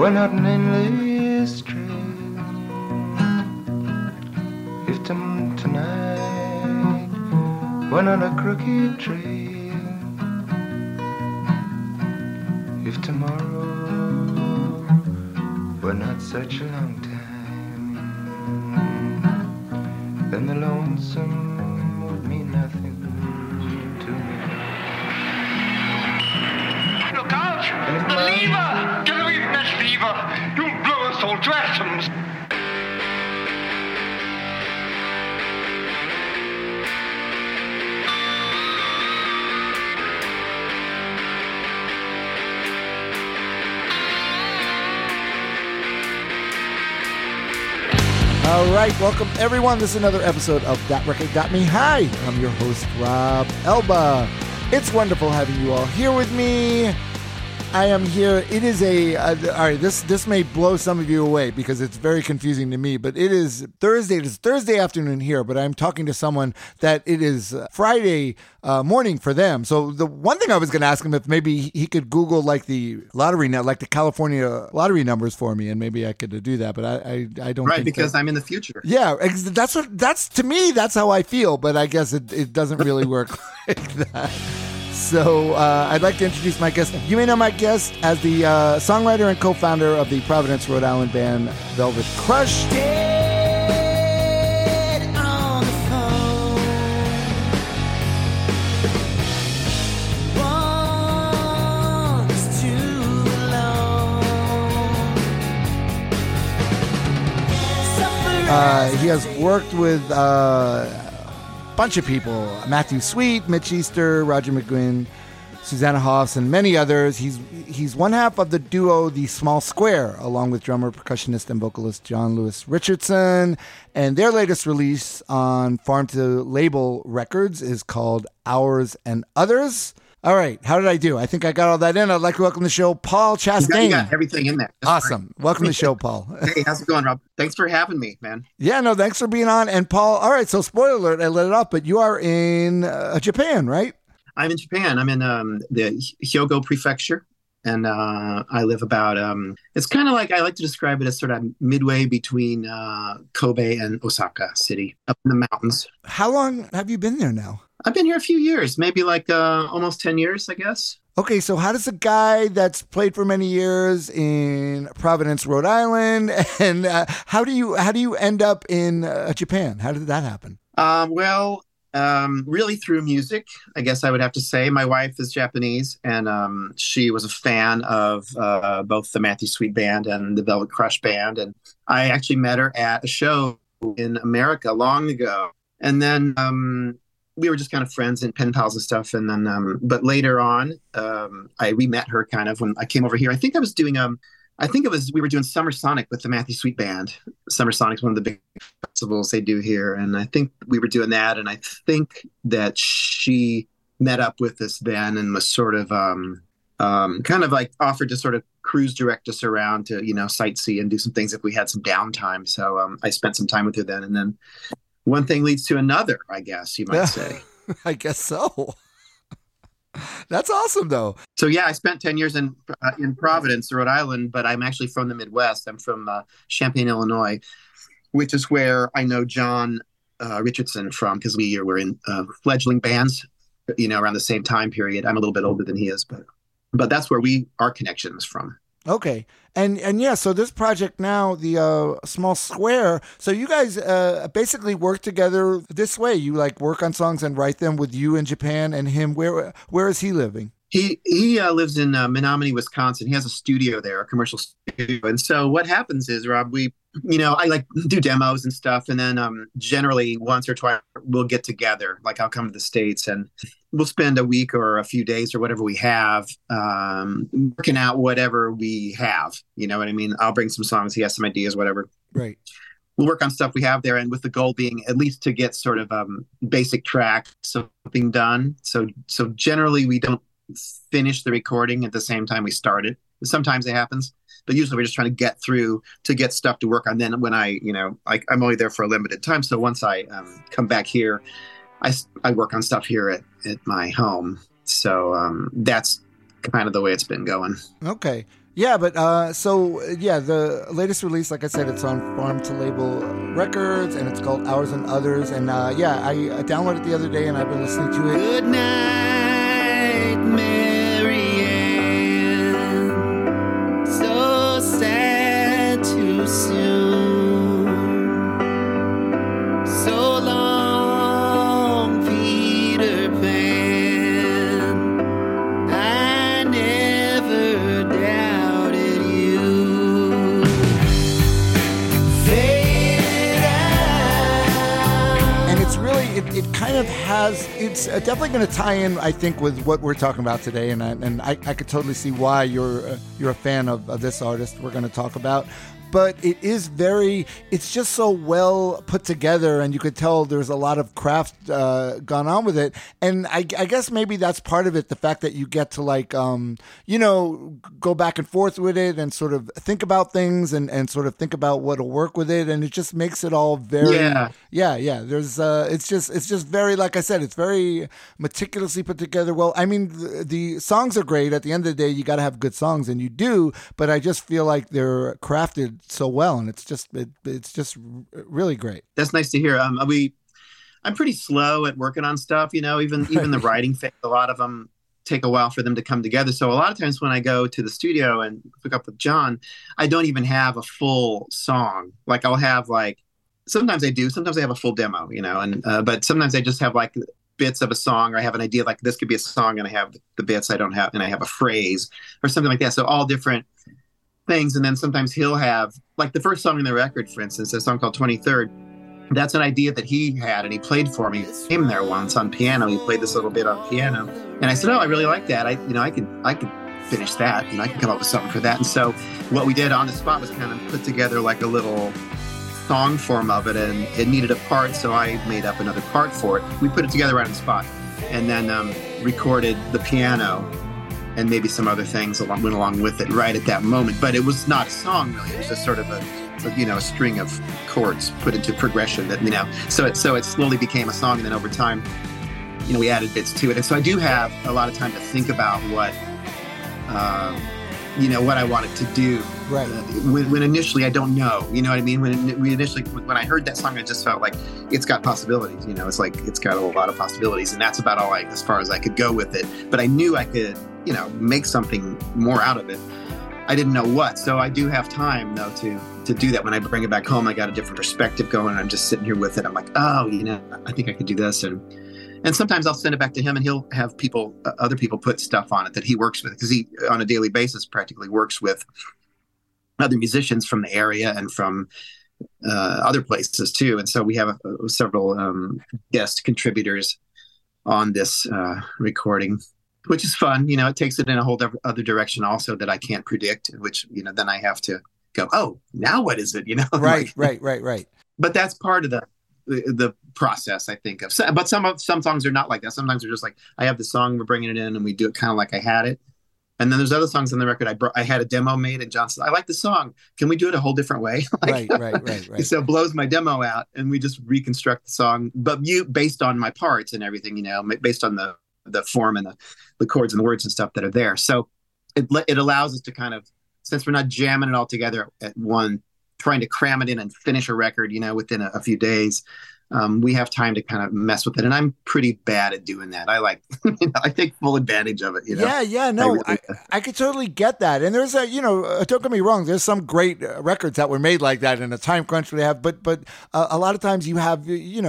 We're not an endless street. If tonight we're not a crooked tree. If tomorrow we're not such a long time, then the lonesome would mean nothing to me. Look out! The lever! Get away from that lever! You'll blow us all to atoms! All right, welcome everyone. This is another episode of That Record Got Me High. I'm your host, Rob Elba. It's wonderful having you all here with me. I am here. It is a all right. This may blow some of you away because it's very confusing to me. But it is Thursday. It is Thursday afternoon here. But I'm talking to someone that it is Friday morning for them. So the one thing I was going to ask him if maybe he could Google like the lottery net, like the California lottery numbers for me, and maybe I could do that. But I don't. Right, think because that, I'm in the future. Yeah, that's to me. That's how I feel. But I guess it doesn't really work like that. So I'd like to introduce my guest. You may know my guest as the songwriter and co-founder of the Providence, Rhode Island band Velvet Crush. Dead on the phone. Once too long. He has worked with bunch of people: Matthew Sweet, Mitch Easter, Roger McGuinn, Susanna Hoffs, and many others. He's one half of the duo The Small Square, along with drummer, percussionist, and vocalist John Lewis Richardson. And their latest release on Farm to Label Records is called Ours and Others. All right, how did I do? I think I got all that in. I'd like to welcome to the show Paul Chastain. You got everything in there. That's awesome. Right. Welcome to the show, Paul. Hey, how's it going, Rob? Thanks for having me, man. Yeah, no, thanks for being on. And Paul, all right, so spoiler alert, I let it off, but you are in Japan, right? I'm in Japan. I'm in the Hyogo Prefecture, and I live about, it's kind of like, I like to describe it as sort of midway between Kobe and Osaka City, up in the mountains. How long have you been there now? I've been here a few years, maybe like almost 10 years, I guess. Okay, so how does a guy that's played for many years in Providence, Rhode Island, and how do you end up in Japan? How did that happen? Really through music, I guess I would have to say. My wife is Japanese, and she was a fan of both the Matthew Sweet Band and the Velvet Crush Band, and I actually met her at a show in America long ago, and then we were just kind of friends and pen pals and stuff. And then, but later on, I re-met her kind of when I came over here. I think I was doing, we were doing Summer Sonic with the Matthew Sweet Band. Summer Sonic's one of the big festivals they do here. And I think we were doing that. And I think that she met up with us then and was sort of, kind of like offered to sort of cruise direct us around to, sightsee and do some things if we had some downtime. So, I spent some time with her then. And then, one thing leads to another, I guess you might say. I guess so. That's awesome, though. So, yeah, I spent 10 years in Providence, Rhode Island, but I'm actually from the Midwest. I'm from Champaign, Illinois, which is where I know John Richardson from, because we were in fledgling bands, around the same time period. I'm a little bit older than he is, but that's where our connection is from. Okay. And yeah, so this project now, the Small Square, so you guys basically work together this way. You like work on songs and write them with you in Japan and him. Where is he living? He lives in Menominee, Wisconsin. He has a studio there, a commercial studio. And so what happens is, Rob, we, I like do demos and stuff. And then generally once or twice we'll get together. Like I'll come to the States and we'll spend a week or a few days or whatever we have working out whatever we have. You know what I mean? I'll bring some songs. He has some ideas, whatever. Right. We'll work on stuff we have there, and with the goal being at least to get sort of basic track, something done. So generally we don't finish the recording at the same time we start it. Sometimes it happens, but usually we're just trying to get through to get stuff to work on. Then when I'm only there for a limited time. So once I come back here, I work on stuff here at my home. So that's kind of the way it's been going. Okay. Yeah, but the latest release, like I said, it's on Farm to Label Records, and it's called Ours and Others. And I downloaded it the other day, and I've been listening to it. Good night, Mary Ann. So sad too soon. So long, Peter Pan. It kind of has, it's definitely going to tie in, I think, with what we're talking about today. And I could totally see why you're a fan of this artist we're going to talk about. But it is very, it's just so well put together, and you could tell there's a lot of craft gone on with it. And I guess maybe that's part of it, the fact that you get to go back and forth with it and sort of think about things and sort of think about what'll work with it. And it just makes it all very, yeah. There's, it's just very, like I said, it's very meticulously put together. Well, I mean, the songs are great. At the end of the day, you got to have good songs, and you do, but I just feel like they're crafted so well, and it's just really great. That's nice to hear. I'm pretty slow at working on stuff, even the writing phase. A lot of them take a while for them to come together. So a lot of times when I go to the studio and hook up with John, I don't even have a full song. Like I'll have sometimes I do, sometimes I have a full demo, but sometimes I just have bits of a song, or I have an idea like this could be a song, and I have the bits I don't have, and I have a phrase or something like that. So all different things. And then sometimes he'll have, like, the first song in the record, for instance, a song called 23rd. That's an idea that he had, and he played for me. He came there once on piano. He played this little bit on piano, and I said, "Oh, I really like that. I could finish that, and I can come up with something for that." And so what we did on the spot was kind of put together like a little song form of it, and it needed a part, so I made up another part for it. We put it together right on the spot, and then recorded the piano. And maybe some other things went along with it right at that moment. But it was not a song, really. It was just sort of a string of chords put into progression that. So it slowly became a song. And then over time, we added bits to it. And so I do have a lot of time to think about what I wanted to do. Right. When initially, I don't know. You know what I mean? When I heard that song, I just felt like it's got possibilities. It's got a lot of possibilities. And that's about all as far as I could go with it. But I knew I could make something more out of it. I didn't know what, so I do have time though to do that. When I bring it back home, I got a different perspective going, and I'm just sitting here with it. I'm like, I think I could do this, and sometimes I'll send it back to him, and he'll have other people put stuff on it that he works with, because he on a daily basis practically works with other musicians from the area and from other places too. And so we have several guest contributors on this recording. Which is fun, it takes it in a whole other direction also that I can't predict, which, then I have to go, oh, now what is it, Right. But that's part of the process, I think. But some songs are not like that. Sometimes they're just like, I have the song, we're bringing it in, and we do it kind of like I had it. And then there's other songs on the record. I had a demo made, and John said, I like the song. Can we do it a whole different way? Right. So it blows my demo out, and we just reconstruct the song. But based on my parts and everything, based on the form and the chords and the words and stuff that are there. So it allows us to kind of, since we're not jamming it all together at one, trying to cram it in and finish a record, within a few days, we have time to kind of mess with it. And I'm pretty bad at doing that. I I take full advantage of it, I could totally get that. And there's don't get me wrong, there's some great records that were made like that in a time crunch we have, but a lot of times you have, you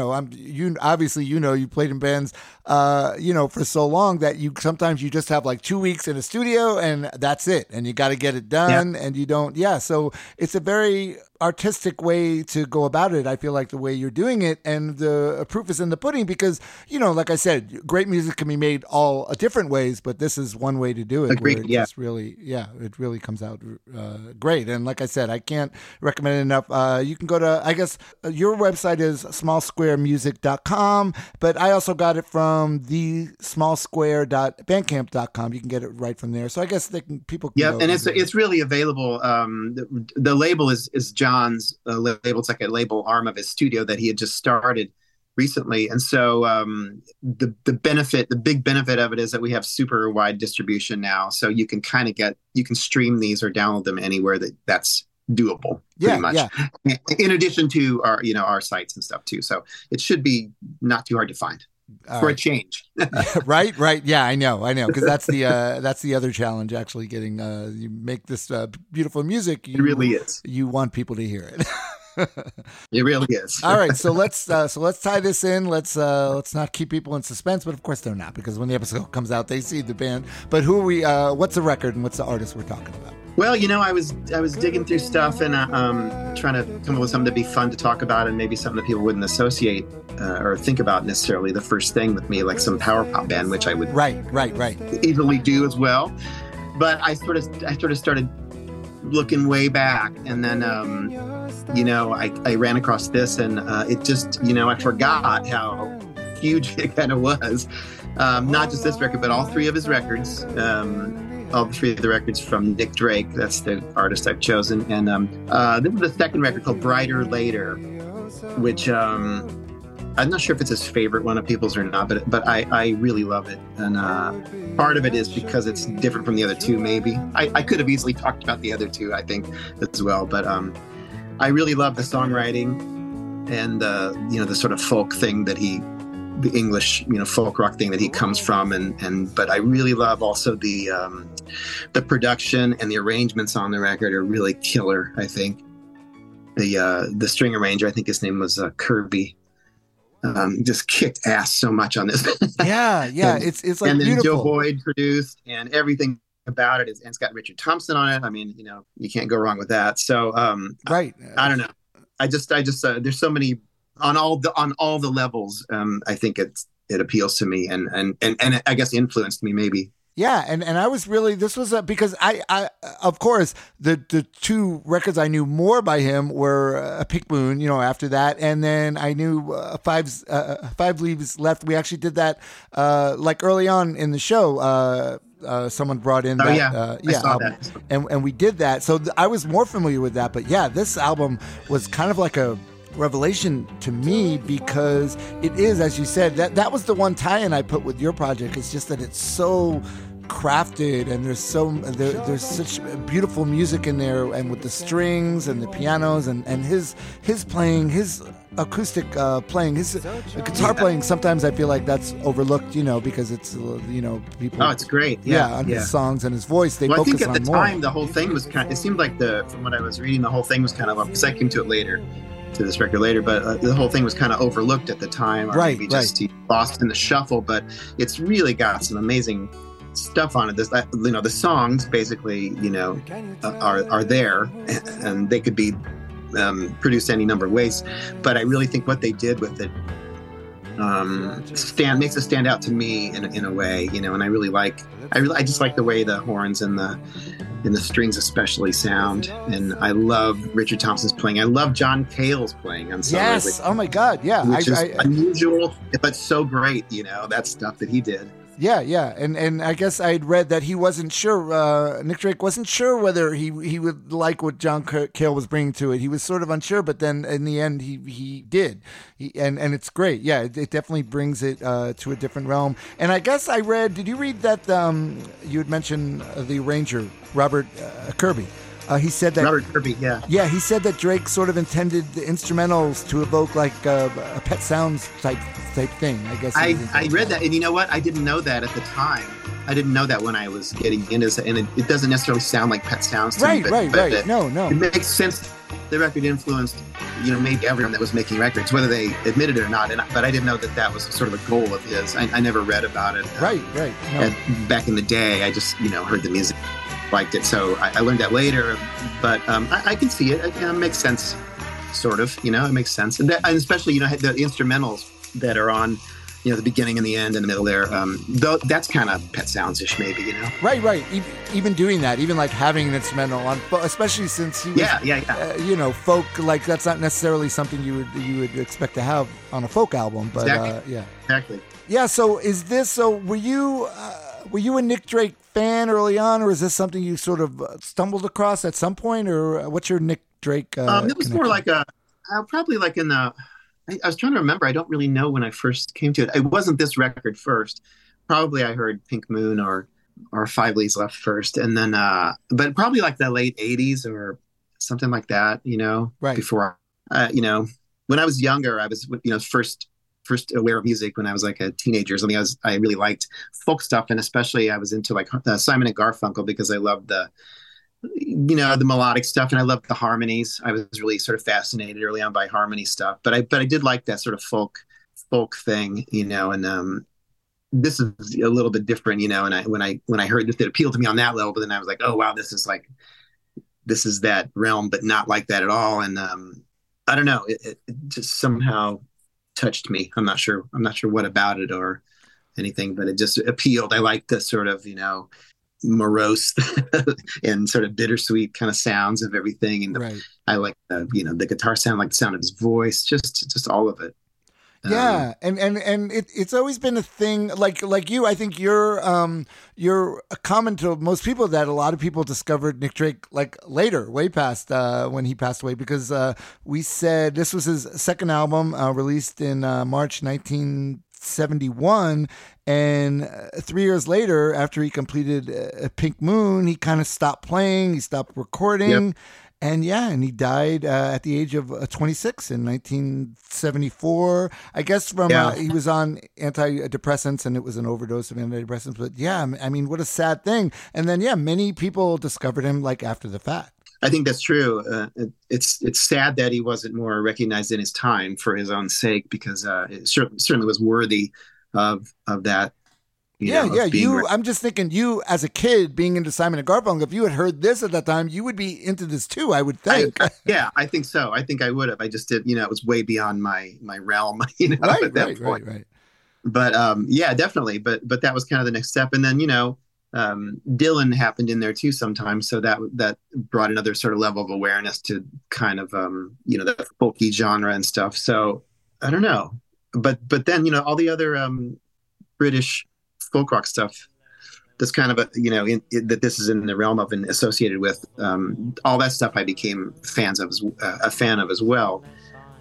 played in bands, for so long that sometimes you just have 2 weeks in a studio and that's it. And you got to get it done and you don't. Yeah. So it's a very artistic way to go about it. I feel like the way you're doing it, and the proof is in the pudding, because, like I said, great music can be made all different ways, but this is one way to do it. Agreed. Where it really comes out great. And like I said, I can't recommend it enough. You can go to, I guess your website is smallsquaremusic.com, but I also got it from thesmallsquare.bandcamp.com. You can get it right from there. So I guess people can go. Yeah, and it's really available. The label is John's label. It's like a label arm of his studio that he had just started. recently. And so the big benefit of it is that we have super wide distribution now. So you can kind of stream these or download them anywhere that's doable, pretty much. Yeah. In addition to our sites and stuff too. So it should be not too hard to find a change. Right. Yeah, I know. Because that's the other challenge, actually getting, you make this beautiful music. It really is. You want people to hear it. It really is. All right, so let's tie this in. Let's not keep people in suspense, but of course they're not, because when the episode comes out, they see the band. But who are we? What's the record and what's the artist we're talking about? Well, I was digging through stuff and trying to come up with something to be fun to talk about, and maybe something that people wouldn't associate or think about necessarily the first thing with me, like some power pop band, which I would right easily do as well. But I sort of started looking way back, and then I ran across this, and it just, I forgot how huge it kind of was. Not just this record, but all three of his records. All three of the records from Nick Drake. That's the artist I've chosen. And this was the second record, called Bryter Layter, which I'm not sure if it's his favorite one of people's or not, but I really love it. And part of it is because it's different from the other two, maybe. I could have easily talked about the other two, I think, as well. But I really love the songwriting and the sort of folk thing that the English, folk rock thing that he comes from, but I really love also the production, and the arrangements on the record are really killer. I think the string arranger, I think his name was Kirby, just kicked ass so much on this. Yeah, and, it's like, and then beautiful. Joe Boyd produced, and everything about it is, and it's got Richard Thompson on it. I mean, you can't go wrong with that. So, right. I don't know. I just there's so many. On all the levels, I think it appeals to me and it, I guess, influenced me maybe. Yeah, and I was really, this was because I of course the two records I knew more by him were Pink Moon, after that, and then I knew Five Leaves Left. We actually did that like early on in the show. Someone brought in that. And we did that. So I was more familiar with that, but yeah, this album was kind of like a revelation to me, because it is, as you said, that was the one tie-in I put with your project. It's just that it's so crafted, and there's such beautiful music in there, and with the strings and the pianos and his playing, his acoustic playing, his guitar playing. Sometimes I feel like that's overlooked, because it's people. Oh, it's great. Yeah, on his songs and his voice, they focus on more. I think at the time the whole thing was kind of, it seemed like from what I was reading, the whole thing was kind of, because I came to it later. To this record later, but the whole thing was kind of overlooked at the time, or maybe just lost in the shuffle. But it's really got some amazing stuff on it. This, the songs basically, are there, and they could be produced any number of ways. But I really think what they did with it makes it stand out to me in a way, And I really like, I just like the way the horns and the strings especially sound, and I love Richard Thompson's playing. I love John Cale's playing on Summer Sonic. Yes, oh my God, yeah. Which is unusual, but so great, that stuff that he did. Yeah, and I guess I'd read that he wasn't sure, Nick Drake wasn't sure whether he would like what John Cale was bringing to it. He was sort of unsure, but then in the end he did. And it's great. Yeah, it definitely brings it to a different realm. And I guess I read, did you read that you had mentioned the arranger, Robert Kirby? He said that Robert Kirby, yeah. He said that Drake sort of intended the instrumentals to evoke like a Pet Sounds type thing. I guess I read that, and you know what? I didn't know that at the time. I didn't know that when I was getting into it, and it doesn't necessarily sound like Pet Sounds to me. But No. It makes sense. The record influenced, maybe everyone that was making records, whether they admitted it or not. But I didn't know that was sort of a goal of his. I never read about it. Right. No. Back in the day, I just heard the music. Liked it, so I learned that later, but I can see it. It makes sense, sort of. It makes sense, and especially the instrumentals that are on, the beginning and the end and the middle there. Though that's kind of Pet Sounds-ish, maybe. Right. Even doing that, even like having an instrumental on, especially since he was, folk. Like that's not necessarily something you would expect to have on a folk album, but exactly. Exactly. Yeah. So is this? So were you a Nick Drake fan early on, or is this something you sort of stumbled across at some point, or what's your Nick Drake? It was more like probably like in the, I was trying to remember. I don't really know when I first came to it. It wasn't this record first. Probably I heard Pink Moon or Five Leaves Left first, and then but probably like the late 80s or something like that, you know, right before you know, when I was younger, I was, you know, first aware of music when I was like a teenager or something. I really liked folk stuff, and especially I was into like Simon and Garfunkel because I loved the, you know, the melodic stuff, and I loved the harmonies. I was really sort of fascinated early on by harmony stuff, but I did like that sort of folk thing, you know, and this is a little bit different, you know, and when I heard this, it appealed to me on that level, but then I was like, oh wow, this is that realm, but not like that at all. And I don't know, it just somehow touched me. I'm not sure what about it or anything, but it just appealed. I liked the sort of, you know, morose and sort of bittersweet kind of sounds of everything, and right. I like the, you know, the guitar sound, like the sound of his voice, just all of it. Yeah, and it's always been a thing. Like you, I think you're common to most people that a lot of people discovered Nick Drake like later, way past when he passed away, because we said this was his second album, released in March 1971, and 3 years later, after he completed Pink Moon, he kind of stopped playing, he stopped recording. Yep. And yeah, and he died at the age of 26 in 1974. I guess he was on antidepressants, and it was an overdose of antidepressants. But yeah, I mean, what a sad thing. And then, yeah, many people discovered him like after the fact. I think that's true. It's sad that he wasn't more recognized in his time for his own sake, because it certainly was worthy of that. I'm just thinking, you as a kid being into Simon and Garfunkel, if you had heard this at that time, you would be into this too, I would think. I think so. I think I would have. I just did, you know, it was way beyond my realm, you know, at that point. Right. But yeah, definitely. But that was kind of the next step. And then, you know, Dylan happened in there too sometimes. So that brought another sort of level of awareness to kind of, you know, the folky genre and stuff. So I don't know. But then, you know, all the other British folk rock stuff that's kind of a, you know, that this is in the realm of and associated with, all that stuff I became a fan of as well.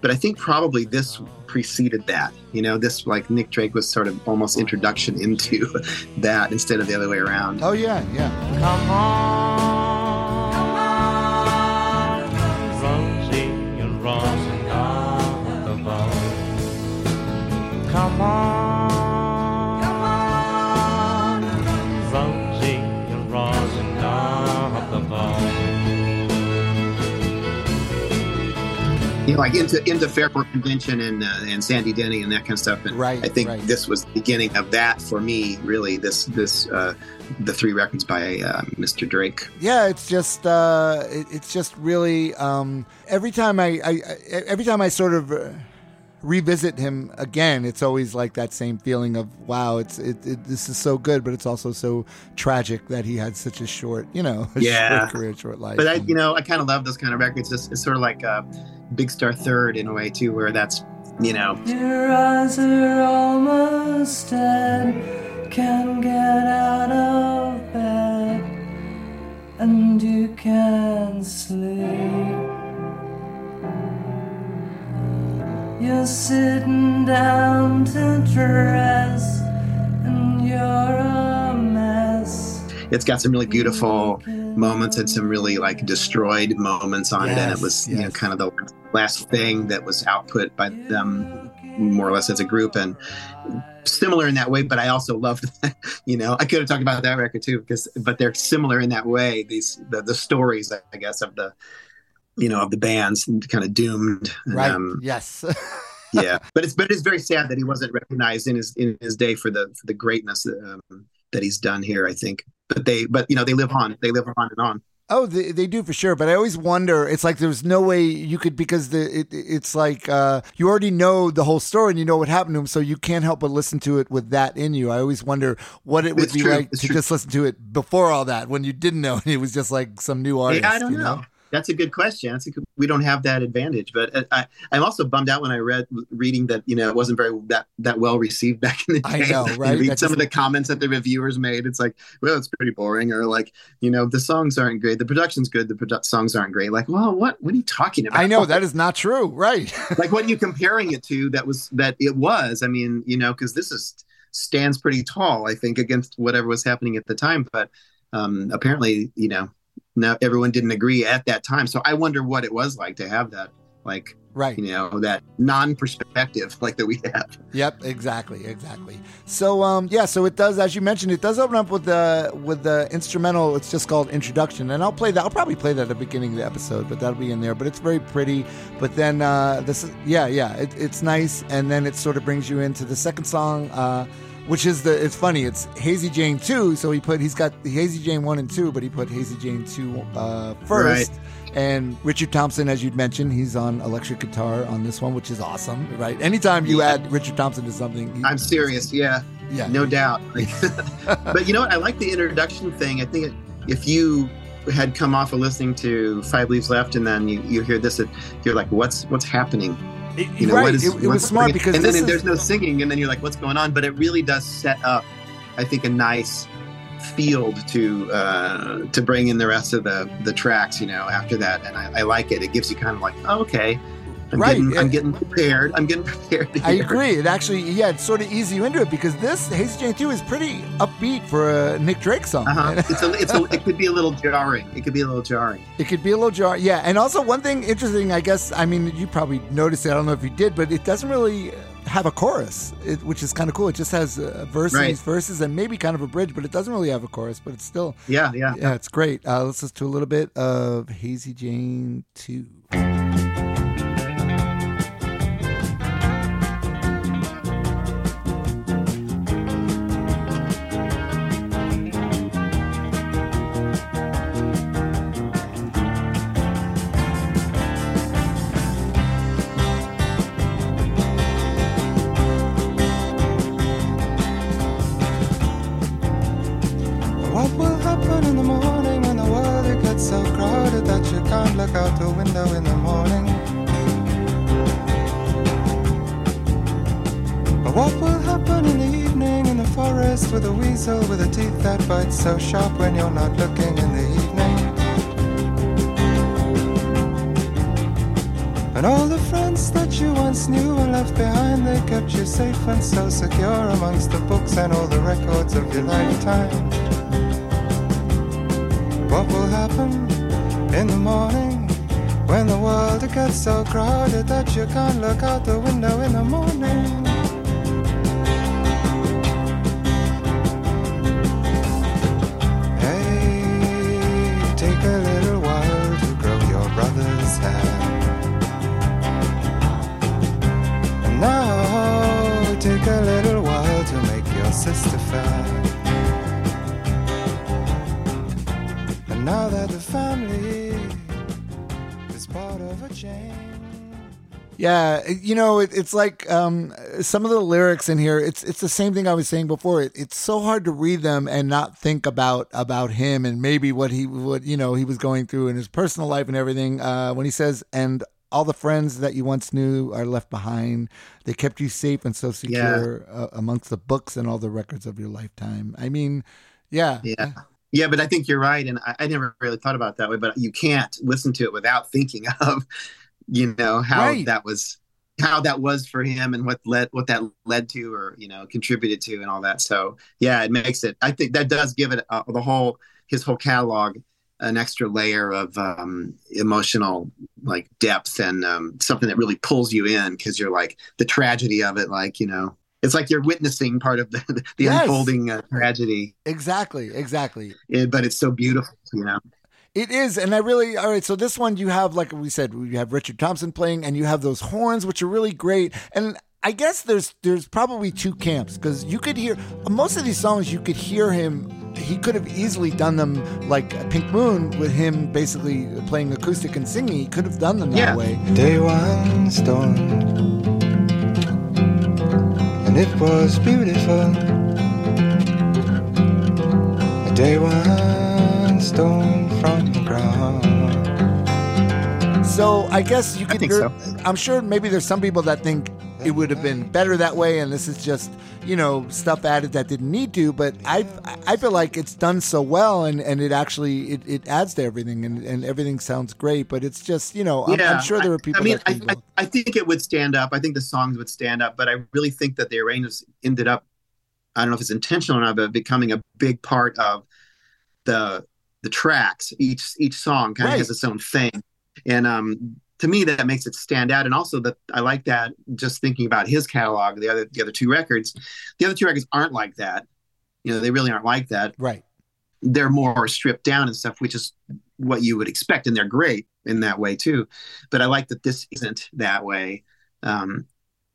But I think probably this preceded that, you know, this, like, Nick Drake was sort of almost introduction into that instead of the other way around. Oh yeah, yeah. Come on, come on, Rosie and Rosie on the ball. Come on. You know, like into Fairport Convention and Sandy Denny and that kind of stuff. And right, I think this was the beginning of that for me, really, this the three records by Mr. Drake. Yeah, it's just really every time I sort of revisit him again, it's always like that same feeling of, wow, it's this is so good, but it's also so tragic that he had such a short, you know, short career, short life. But I, you know, I kind of love those kind of records. It's sort of like Big Star Third in a way too, where that's, you know, your eyes are almost dead, can't get out of bed, and you can't sleep. You're sitting down to dress, and you're a mess. It's got some really beautiful moments and some really, like, destroyed moments on it. And it was, you know, kind of the last thing that was output by them, more or less, as a group. And similar in that way, but I also loved that, you know, I could have talked about that record too, but they're similar in that way. These, the stories, I guess, of the, you know, of the bands kind of doomed. And, right. Yes. Yeah. But it's very sad that he wasn't recognized in his day for the greatness that he's done here, I think. But you know, they live on and on. Oh, they do for sure. But I always wonder, it's like, there's no way you could, because it's like, you already know the whole story and you know what happened to him. So you can't help but listen to it with that in you. I always wonder what it would be like to just listen to it before all that, when you didn't know. It was just like some new artist. Yeah, I don't know. That's a good question. We don't have that advantage, but I'm also bummed out when I reading that, you know, it wasn't very that well received back in the day. I know, right? Read some of the comments that the reviewers made. It's like, well, it's pretty boring, or like, you know, the songs aren't great, the production's good, the songs aren't great. Like, well, what are you talking about? I know that is not true, right? Like, what are you comparing it to? I mean, you know, because this stands pretty tall, I think, against whatever was happening at the time. But apparently, you know. Now everyone didn't agree at that time, so I wonder what it was like to have that, like, right, you know, that non-perspective like that we have. Yep, exactly. So so it does, as you mentioned, it does open up with the instrumental. It's just called Introduction, and I'll play that. I'll probably play that at the beginning of the episode, but that'll be in there. But it's very pretty. But then it's nice, and then it sort of brings you into the second song. Which is it's funny, it's Hazy Jane 2, so he's got Hazy Jane 1 and 2, but he put Hazy Jane 2 first. Right. And Richard Thompson, as you'd mentioned, he's on electric guitar on this one, which is awesome, right? Anytime you add Richard Thompson to something. I'm serious, yeah. No doubt. But you know what? I like the introduction thing. I think if you had come off of listening to Five Leaves Left and then you hear this, you're like, what's happening? You know, right. It was smart because there's no singing, and then you're like, "What's going on?" But it really does set up, I think, a nice field to bring in the rest of the tracks. You know, after that, and I like it. It gives you kind of like, "Oh, okay, I'm getting prepared." I agree. It actually, it sort of eases you into it because this Hazy Jane 2 is pretty upbeat for a Nick Drake song. Uh-huh. It could be a little jarring. Yeah, and also one thing interesting, I guess, I mean, you probably noticed it. I don't know if you did, but it doesn't really have a chorus, which is kind of cool. It just has verses, and maybe kind of a bridge, but it doesn't really have a chorus, but it's still... Yeah, it's great. Let's listen to a little bit of Hazy Jane 2. So sharp when you're not looking in the evening. And all the friends that you once knew and left behind, they kept you safe and so secure amongst the books and all the records of your lifetime. What will happen in the morning when the world gets so crowded that you can't look out the window in the morning? Sister fair. And now that the family is part of a chain. Yeah, you know, it's like some of the lyrics in here, it's the same thing I was saying before. It's so hard to read them and not think about him and maybe what he was going through in his personal life and everything. When he says, and all the friends that you once knew are left behind. They kept you safe and so secure amongst the books and all the records of your lifetime. I mean, yeah, but I think you're right. And I never really thought about it that way, but you can't listen to it without thinking of, you know, how that was for him and what that led to, or, you know, contributed to and all that. So yeah, it makes it, I think that does give it his whole catalog an extra layer of emotional like depth and something that really pulls you in, because you're like the tragedy of it, like, you know, it's like you're witnessing part of the unfolding tragedy. Exactly. But it's so beautiful, you know. It is, and all right, so this one you have, like we said, you have Richard Thompson playing, and you have those horns, which are really great. And I guess there's probably two camps, because you could hear most of these songs. You could hear him. He could have easily done them like Pink Moon, with him basically playing acoustic and singing. He could have done them that way. Day one storm, and it was beautiful. Day one storm from the ground. So I guess you could. So. I'm sure maybe there's some people that think it would have been better that way, and this is just, you know, stuff added that didn't need to. But I feel like it's done so well, and it actually it adds to everything, and everything sounds great. But it's just, you know, I'm sure there were people. I think it would stand up. I think the songs would stand up. But I really think that the arrangements ended up, I don't know if it's intentional or not, but becoming a big part of the tracks. Each song kind of has its own thing. And to me, that makes it stand out. And also that I like that, just thinking about his catalog, the other two records aren't like that. You know, they really aren't like that. Right. They're more stripped down and stuff, which is what you would expect. And they're great in that way, too. But I like that this isn't that way. I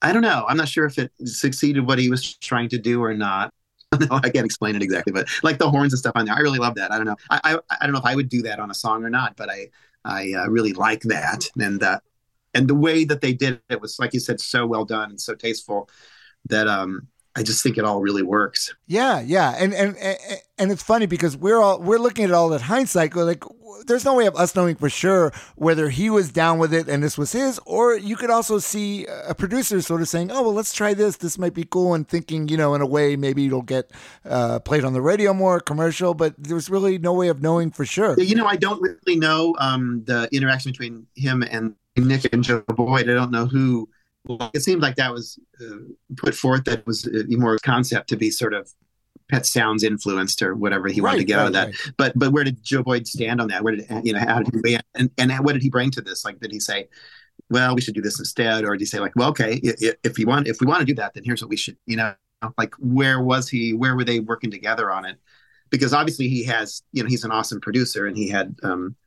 don't know. I'm not sure if it succeeded what he was trying to do or not. No, I can't explain it exactly. But like the horns and stuff on there, I really love that. I don't know. I don't know if I would do that on a song or not, but I really like that, and the way that they did it was, like you said, so well done and so tasteful that I just think it all really works. Yeah, and it's funny because we're looking at it all at hindsight. Like, there's no way of us knowing for sure whether he was down with it and this was his, or you could also see a producer sort of saying, "Oh, well, let's try this. This might be cool," and thinking, you know, in a way maybe it'll get played on the radio more, commercial. But there's really no way of knowing for sure. You know, I don't really know the interaction between him and Nick and Joe Boyd. I don't know who. It seemed like that was put forth. That was more concept to be sort of Pet Sounds influenced or whatever he wanted to get out of that. Right. But where did Joe Boyd stand on that? Where did, you know, how did he, and what did he bring to this? Like, did he say, well, we should do this instead, or did he say, like, well, okay, if we want to do that, then here's what we should, you know, like, where was he? Where were they working together on it? Because obviously he has, you know, he's an awesome producer, and he had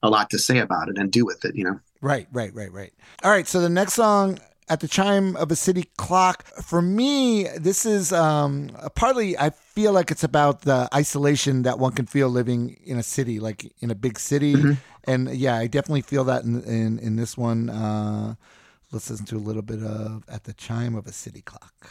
a lot to say about it and do with it, you know. Right. All right. So the next song, At the Chime of a City Clock. For me, this is partly, I feel like it's about the isolation that one can feel living in a city, like in a big city. Mm-hmm. And yeah, I definitely feel that in this one. Let's listen to a little bit of At the Chime of a City Clock.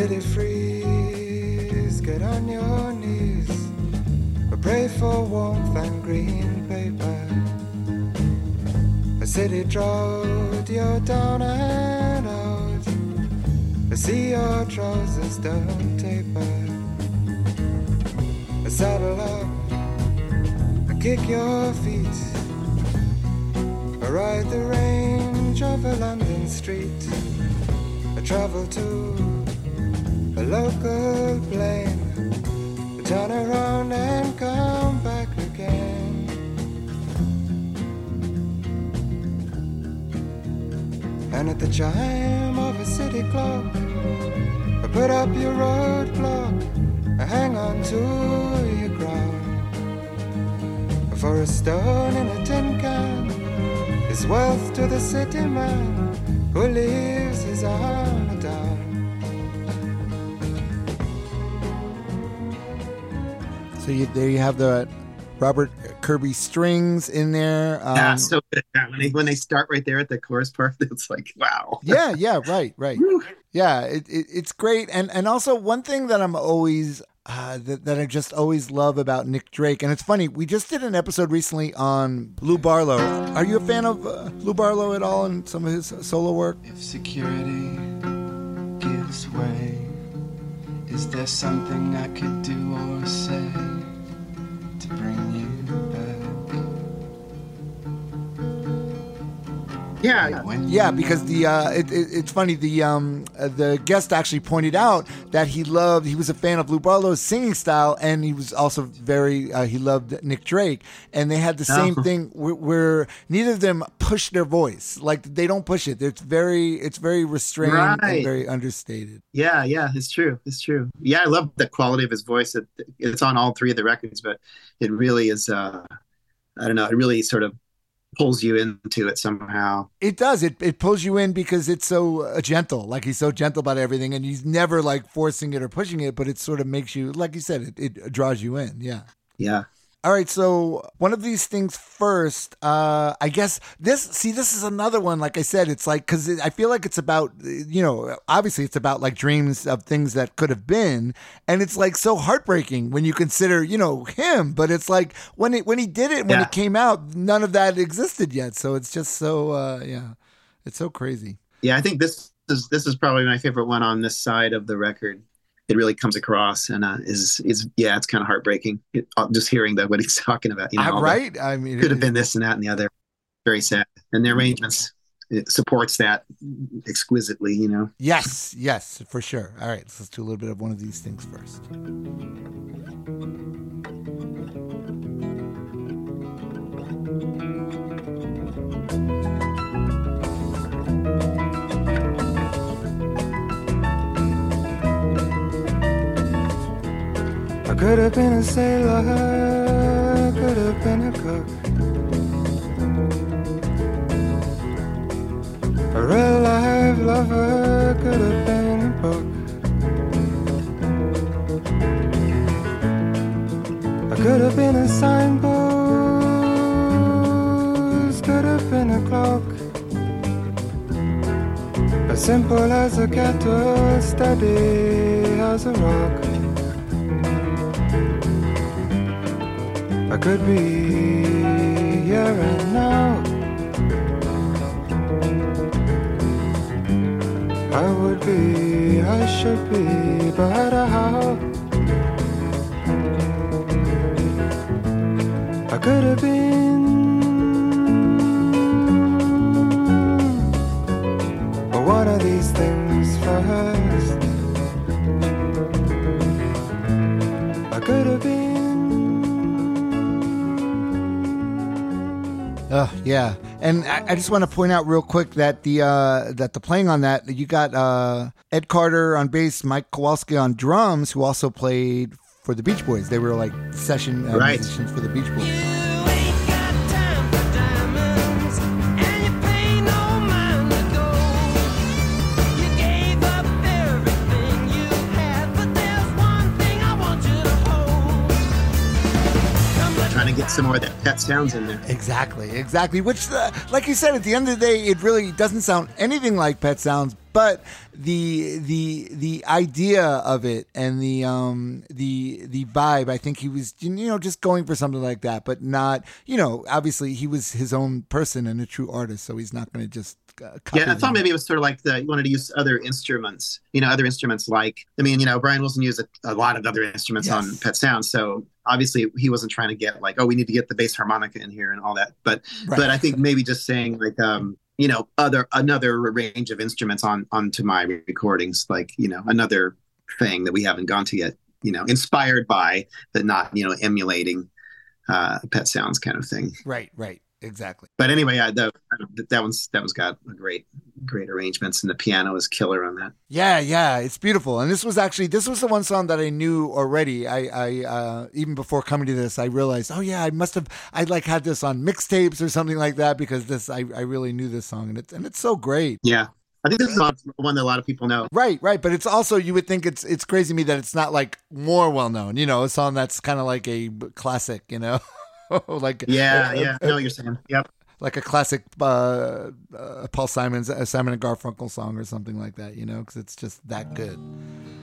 City freeze, get on your knees, pray for warmth and green paper. A city drought, you're down and out. I see your trousers don't taper. Saddle up, kick your feet, ride the range of a London street. I travel to a local plane, turn around and come back again. And at the chime of a city clock, put up your roadblock, hang on to your ground. For a stone in a tin can is wealth to the city man who leaves his armor down. So there you have the Robert Kirby strings in there. Yeah, so good. When they start right there at the chorus part, it's like, wow. Yeah, right. Woo. Yeah, it's great. And also one thing that I'm always that I just always love about Nick Drake, and it's funny, we just did an episode recently on Lou Barlow. Are you a fan of Lou Barlow at all and some of his solo work? If security gives way, is there something I could do or say to bring you back? Yeah, because it's funny. The guest actually pointed out that he was a fan of Lou Barlow's singing style, and he was also he loved Nick Drake, and they had the same thing where neither of them push their voice. Like, they don't push it. It's very restrained and very understated. Yeah, it's true. Yeah, I love the quality of his voice. It's on all three of the records, but it really is. I don't know. It really sort of pulls you into it somehow. It does. It pulls you in because it's so gentle. Like, he's so gentle about everything, and he's never like forcing it or pushing it, but it sort of makes you, like you said, it draws you in. Yeah. All right, so one of these things first, I guess this is another one, like I said, it's like, because I feel like it's about, you know, obviously it's about like dreams of things that could have been, and it's like so heartbreaking when you consider, you know, him, but it's like when he did it, when it came out, none of that existed yet, so it's just so, it's so crazy. Yeah, I think this is probably my favorite one on this side of the record. It really comes across and is it's kind of heartbreaking. Just hearing that what he's talking about, you know, right? I mean, could have been this and that and the other. Very sad, and the arrangements supports that exquisitely, you know. Yes, for sure. All right, let's do a little bit of one of these things first. Could have been a sailor, could have been a cook. A real life lover, could have been a book. I could have been a signpost, could have been a clock. As simple as a kettle, steady as a rock. I could be here and now. I would be, I should be, but how? I could have been one of these things first. I could have been. Oh, yeah. And I just want to point out real quick that the playing on that, you got Ed Carter on bass, Mike Kowalski on drums, who also played for the Beach Boys. They were like session musicians for the Beach Boys. Some more of that Pet Sounds in there. Exactly. Which, like you said, at the end of the day, it really doesn't sound anything like Pet Sounds, but the idea of it and the vibe, I think he was, you know, just going for something like that, but not, you know, obviously he was his own person and a true artist, so he's not going to just copy. Yeah, I thought maybe it was sort of like he wanted to use other instruments, you know, Brian Wilson used a lot of other instruments on Pet Sounds, so obviously he wasn't trying to get like, oh, we need to get the bass harmonica in here and all that. But I think maybe just saying like, you know, another range of instruments onto my recordings, like, you know, another thing that we haven't gone to yet, you know, inspired by, but not, you know, emulating Pet Sounds kind of thing. Right. Exactly. But anyway, that one's got a great arrangements, and the piano is killer on that. Yeah, it's beautiful. And this was the one song that I knew already. I even before coming to this, I realized, oh yeah, I had this on mixtapes or something like that, because I really knew this song, and it's so great. Yeah. I think this is one that a lot of people know. Right. But it's also, you would think it's crazy to me that it's not like more well known, you know, a song that's kind of like a classic, you know. I know what you're saying. Yep, like a classic Paul Simon's Simon and Garfunkel song or something like that, you know, because it's just that good.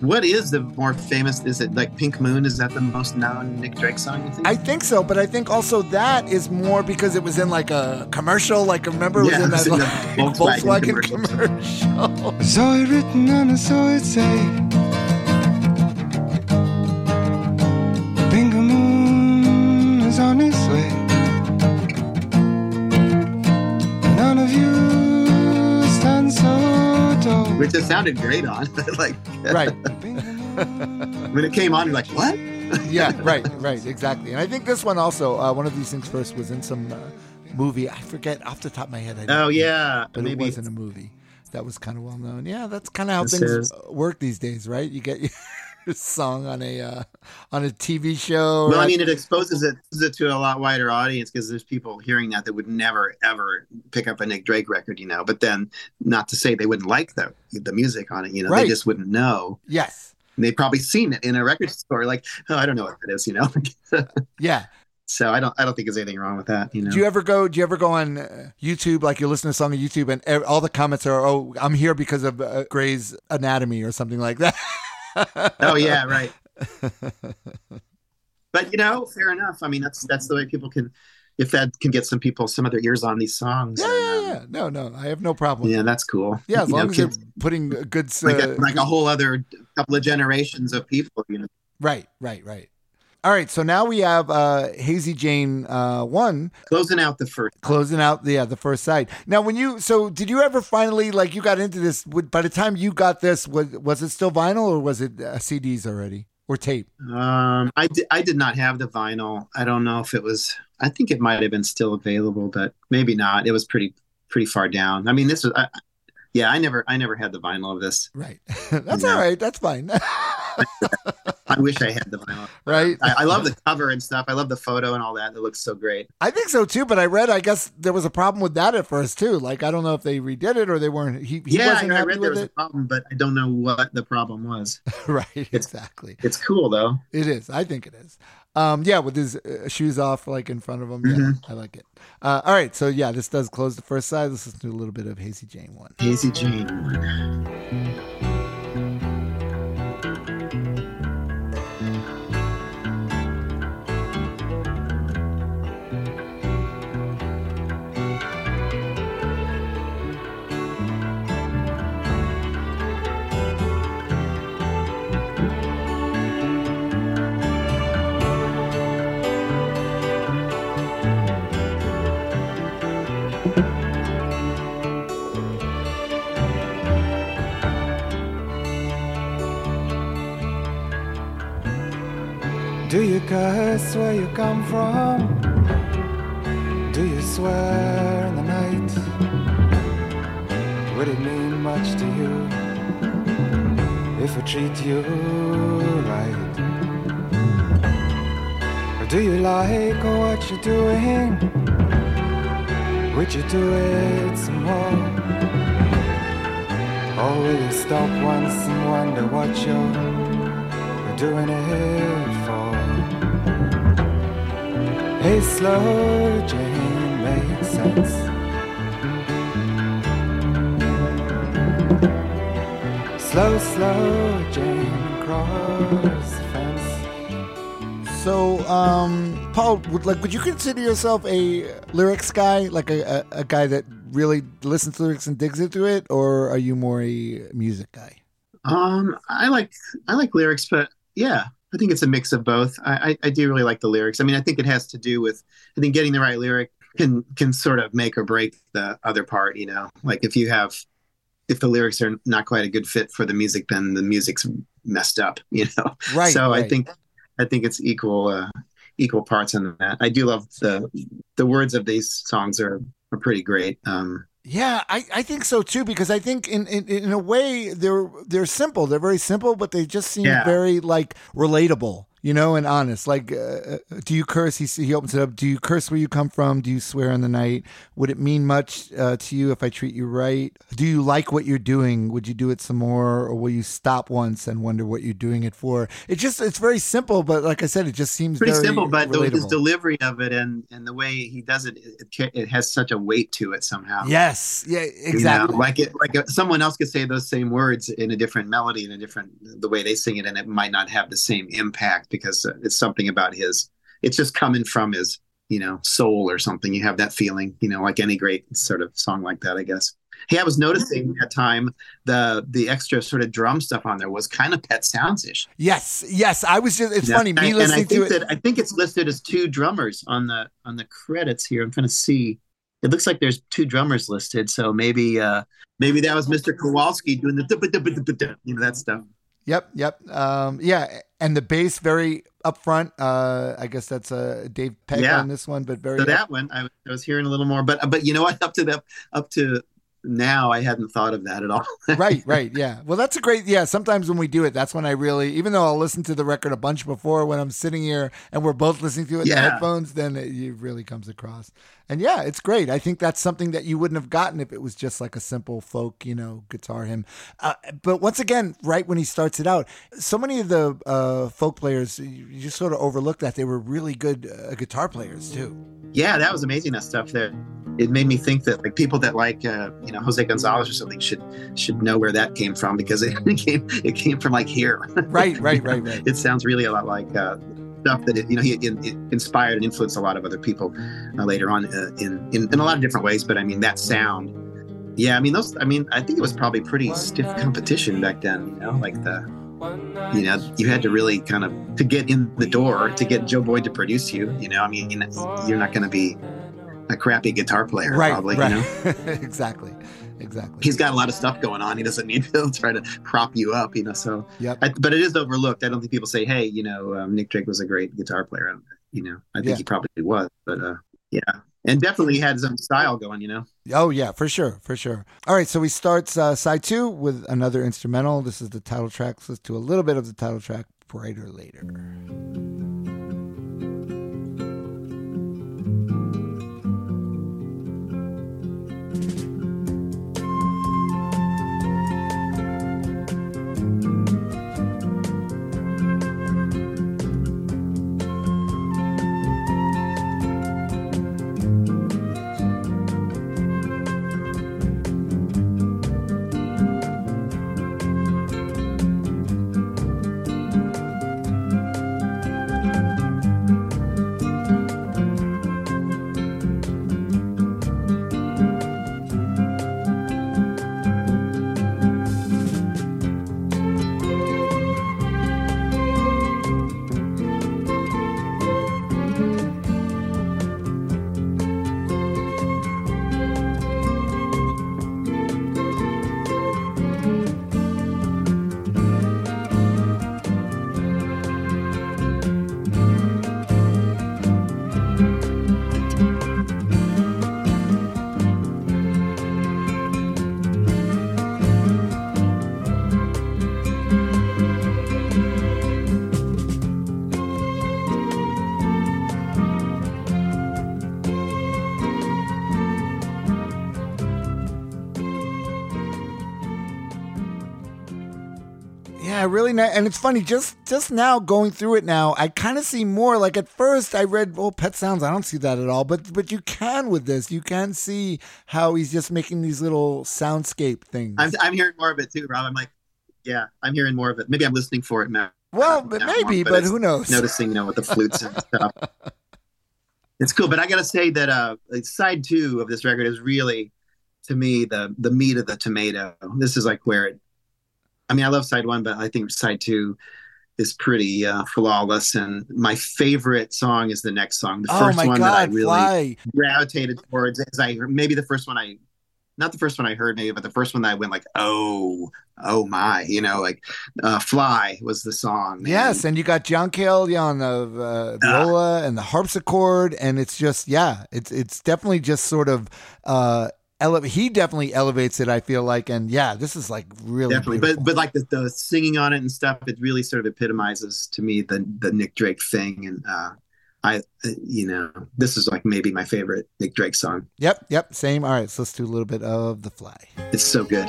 What is the more famous? Is it like Pink Moon? Is that the most known Nick Drake song, you think? I think so, but I think also that is more because it was in like a commercial. Like, remember, it was in that like, Volkswagen commercial. So it's written on a suicide. Pink Moon on his way. None of you stand so tall. Which it sounded great on, but like right. When it came on, you're like, what? Yeah, right, exactly. And I think this one also, one of these things first, was in some movie. I forget off the top of my head. It wasn't a movie. That was kind of well known. Yeah, that's kind of how things work these days, right? You get. Song on a TV show. Well, I mean, it exposes it to a lot wider audience, because there's people hearing that would never ever pick up a Nick Drake record, you know. But then, not to say they wouldn't like the music on it, you know. Right. They just wouldn't know. Yes, and they've probably seen it in a record store. Like, oh, I don't know what that is, you know. Yeah. So I don't think there's anything wrong with that. You know? Do you ever go on YouTube, like you listen to a song on YouTube and all the comments are, oh, I'm here because of Grey's Anatomy or something like that. Oh yeah. Right. But fair enough. I mean, that's the way people can, if that can get some of their ears on these songs. Yeah. No, I have no problem. Yeah, that's cool. Yeah, as long as they're putting good... a whole other couple of generations of people, Right. All right, so now we have Hazy Jane 1. Closing out the first side. Now, did you ever finally, you got into this, by the time you got this, was it still vinyl or was it CDs already? Or tape? I did not have the vinyl. I don't know if it was... I think it might have been still available, but maybe not. It was pretty far down. I mean, this was... I never had the vinyl of this. Right. That's all right. That's fine. I wish I had the vinyl. Right. I love the cover and stuff. I love the photo and all that. It looks so great. I think so too. But I guess there was a problem with that at first too. I don't know if they redid it or they weren't. He wasn't happy. I read there was a problem, but I don't know what the problem was. Right. Exactly. It's cool though. It is. I think it is. With his shoes off, in front of him. Yeah, mm-hmm. I like it. All right. So yeah, this does close the first side. Let's listen to a little bit of Hazy Jane 1. Hazy Jane 1. Do you curse where you come from? Do you swear in the night? Would it mean much to you if I treat you right? Or do you like what you're doing? Would you do it some more? Or will you stop once and wonder what you're doing it for? Hey, slow Jane, make sense. Slow Jane, cross the fence. So, Paul, would you consider yourself a lyrics guy, a guy that really listens to lyrics and digs into it, or are you more a music guy? I like lyrics, but yeah. I think it's a mix of both. I do really like the lyrics. I mean, I think it has to do with, I think getting the right lyric can sort of make or break the other part, if the lyrics are not quite a good fit for the music, then the music's messed up, Right. So right. I think it's equal parts on that. I do love the words of these songs are pretty great. Yeah, I think so too, because I think in a way they're simple. They're very simple, but they just seem very relatable, and honest. Do you curse? He opens it up. Do you curse where you come from? Do you swear in the night? Would it mean much to you if I treat you right? Do you like what you're doing? Would you do it some more, or will you stop once and wonder what you're doing it for? It's very simple, but like I said, it just seems pretty simple. But his delivery of it and the way he does it, it has such a weight to it somehow. Yes. Yeah, exactly. Someone else could say those same words in a different melody, in a different the way they sing it, and it might not have the same impact because it's something about his. It's just coming from his, soul or something. You have that feeling, like any great sort of song like that, I guess. Hey, I was noticing at time the extra sort of drum stuff on there was kind of Pet Sounds-ish. Yes. I was just funny. I think it's listed as two drummers on the credits here. I'm trying to see. It looks like there's two drummers listed, so maybe that was Mr. Kowalski doing the that stuff. Yep. And the bass very up front. I guess that's Dave Peck on this one, but very. So that one I was hearing a little more, but you know what? Up to now I hadn't thought of that at all. Right. Yeah. Well, that's a great, yeah. Sometimes when we do it, that's when I really, even though I'll listen to the record a bunch before, when I'm sitting here and we're both listening to it in the headphones, then it really comes across. And yeah, it's great. I think that's something that you wouldn't have gotten if it was just like a simple folk, guitar hymn. But once again, right when he starts it out, so many of the folk players, you just sort of overlooked that they were really good guitar players too. Yeah, that was amazing, that stuff there. It made me think that like people that like Jose Gonzalez or something should know where that came from, because it came from like here. Right. It sounds really a lot like stuff that he inspired and influenced a lot of other people later on in a lot of different ways. But I mean that sound. Yeah, I mean those. I mean I think it was probably pretty stiff competition back then. You had to really kind of to get in the door to get Joe Boyd to produce you. You're not going to be a crappy guitar player, probably. Exactly. He's got a lot of stuff going on. He doesn't need to try to prop you up, So, yep. But it is overlooked. I don't think people say, "Hey, Nick Drake was a great guitar player." I think he probably was, but and definitely had some style going, Oh yeah, for sure. All right, so we start side two with another instrumental. This is the title track. So let's do a little bit of the title track, Bryter Layter. Really nice. And it's funny, just now going through it now, I kind of see more, like at first I read, Pet Sounds, I don't see that at all, but you can with this, you can see how he's just making these little soundscape things. I'm hearing more of it too, Rob. I'm like, yeah, I'm hearing more of it. Maybe I'm listening for it now. Well, maybe, but who knows? Noticing, with the flutes and stuff. It's cool, but I got to say that side two of this record is really, to me, the meat of the tomato. This is like where it, I love side one, but I think side two is pretty flawless. And my favorite song is the next song. The first one that I really gravitated towards is not the first one I heard maybe, but the first one that I went like, oh my, Fly was the song. Yes, and you got John Cale on the viola and the harpsichord. And it's just, it's definitely just sort of, he definitely elevates it, I feel like, and this is like really definitely beautiful. But like the singing on it and stuff, it really sort of epitomizes to me the Nick Drake thing, and this is like maybe my favorite Nick Drake song. Yep, same. All right, so let's do a little bit of The Fly. It's so good.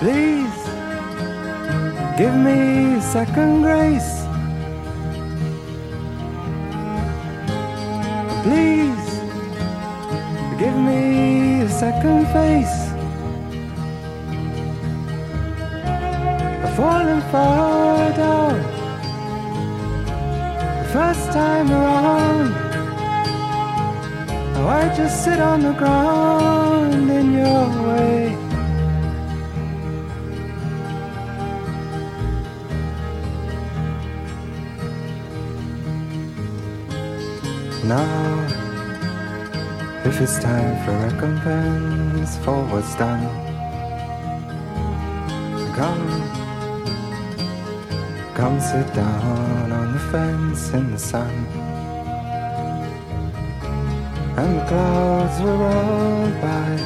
Please give me second grace. Please give me a second face. I've fallen far down the first time around. Now I just sit on the ground in your way. Now If it's time for recompense for what's done, come sit down on the fence in the sun, and the clouds will roll by,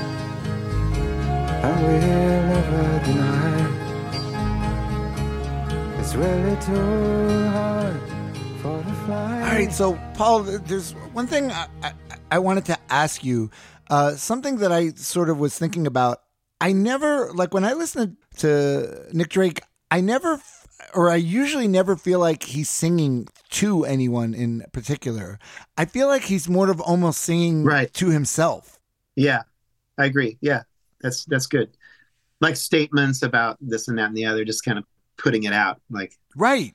and we'll never deny it's really too hard for the fly. All right, so Paul, there's one thing I wanted to ask you, something that I sort of was thinking about. I never, like when I listen to Nick Drake, I usually never feel like he's singing to anyone in particular. I feel like he's more of almost singing to himself. Yeah, I agree. Yeah, that's good. Like statements about this and that and the other, just kind of putting it out. Like Right.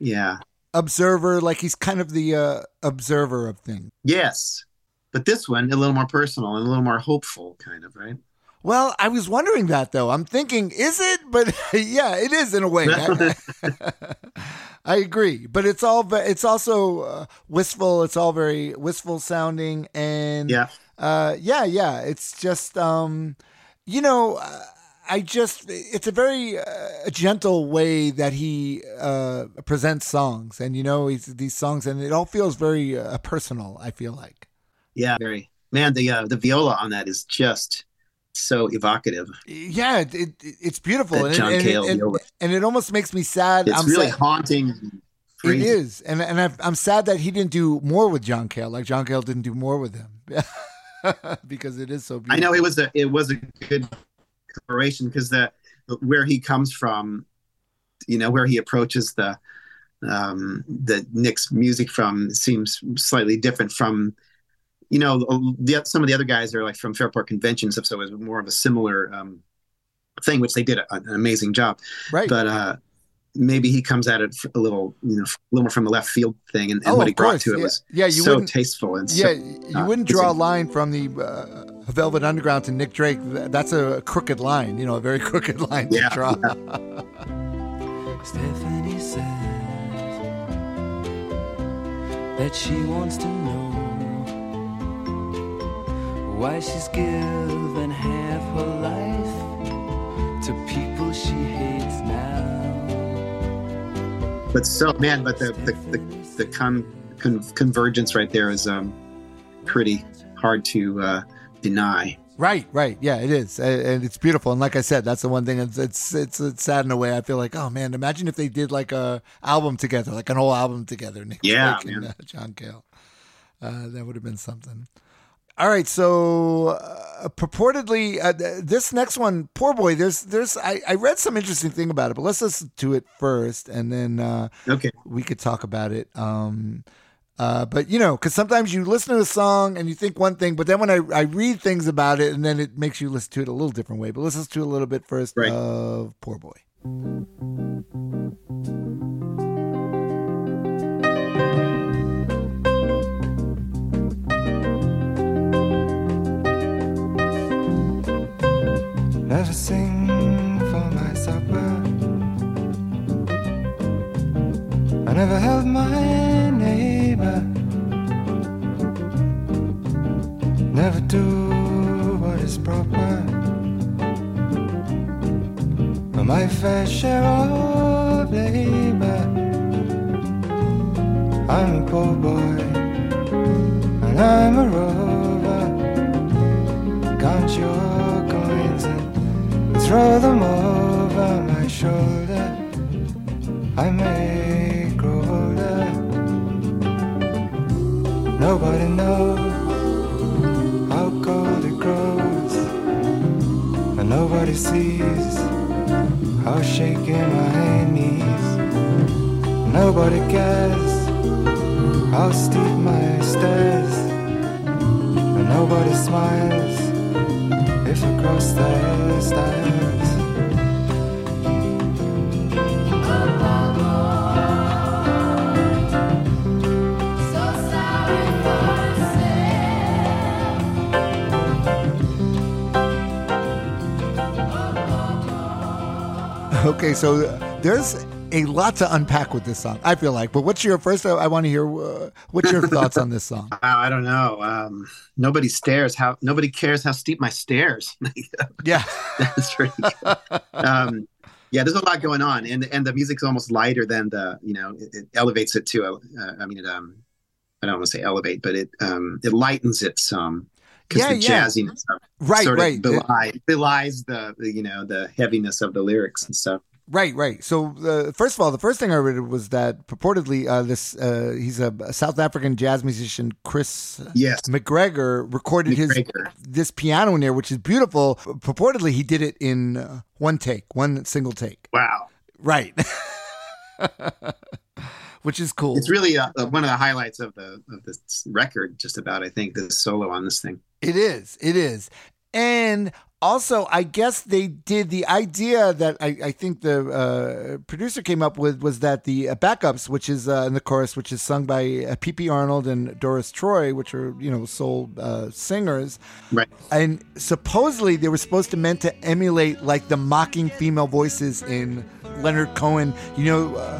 Yeah. Observer, like he's kind of the observer of things. Yes. But this one, a little more personal and a little more hopeful, kind of, right? Well, I was wondering that, though. I'm thinking, is it? But yeah, it is in a way. I agree. But it's also wistful. It's all very wistful sounding. And yeah. It's just, it's a very gentle way that he presents songs. And, these songs, and it all feels very personal, I feel like. Yeah, very. Man, the viola on that is just so evocative. Yeah, it's beautiful. That John Cale viola. And it almost makes me sad. It's really sad. Haunting. Crazy. It is. And I'm sad that he didn't do more with John Cale, like John Cale didn't do more with him. Because it is so beautiful. I know it was a good collaboration because where he comes from, where he approaches the Nick's music from seems slightly different from some of the other guys are like from Fairport Convention stuff, so it was more of a similar thing, which they did an amazing job. Right. But maybe he comes at it a little, a little more from the left field thing, and what he brought to it was so tasteful. And you wouldn't draw a line from the Velvet Underground to Nick Drake. That's a crooked line, a very crooked line to draw. Yeah. Stephanie says that she wants to know why she's given half her life to people she hates now. But the convergence right there is pretty hard to deny. Right. Yeah, it is, and it's beautiful. And like I said, that's the one thing. It's sad in a way. I feel like, oh man, imagine if they did like a album together, like an whole album together. Nick Drake and John Cale, that would have been something. All right, so purportedly, this next one, Poor Boy, I read some interesting thing about it, but let's listen to it first, and then we could talk about it. But, because sometimes you listen to a song and you think one thing, but then when I read things about it, and then it makes you listen to it a little different way. But let's listen to a little bit first of Poor Boy. Let us sing for my supper. I never held my neighbor, never do what is proper. For my fair share of labor, I'm a poor boy and I'm a rover. Count your coins and throw them over my shoulder. I may grow older. Nobody knows how cold it grows, and nobody sees how shaking my knees. Nobody cares how steep my stairs, and nobody smiles if I cross the stairs. Okay, so there's a lot to unpack with this song, I feel like. But what's your first? I want to hear what's your thoughts on this song. I don't know. Nobody cares how steep my stairs. Yeah, that's pretty good. Yeah, there's a lot going on, and the music's almost lighter than the, you know, it elevates it to I don't want to say elevate, but it lightens it some. Yeah, the jazziness of it right. Belies the heaviness of the lyrics and stuff. Right. So first of all, the first thing I read was that purportedly he's a South African jazz musician, Chris McGregor, recorded this piano in there, which is beautiful. Purportedly, he did it in one single take. Wow. Right. Which is cool. It's really one of the highlights of this record, just about, I think, this solo on this thing. It is. And also, I guess they did the idea that I think the producer came up with was that the backups, which is in the chorus, which is sung by P.P. Arnold and Doris Troy, which are, soul singers. Right. And supposedly they were meant to emulate like the mocking female voices in Leonard Cohen,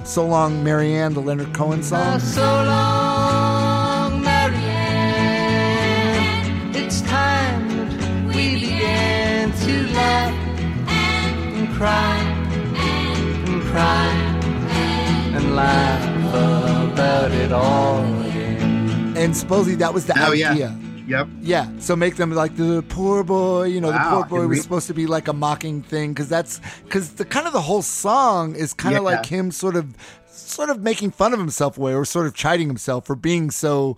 So Long, Mary Ann, the Leonard Cohen song. So long, Mary Ann, it's time that we began. To laugh and cry and cry and laugh about it all again. And supposedly that was the idea. Yeah. Yep. Yeah. So make them like the poor boy. The poor boy was supposed to be like a mocking thing because the kind of the whole song is kind of like him sort of making fun of himself or sort of chiding himself for being so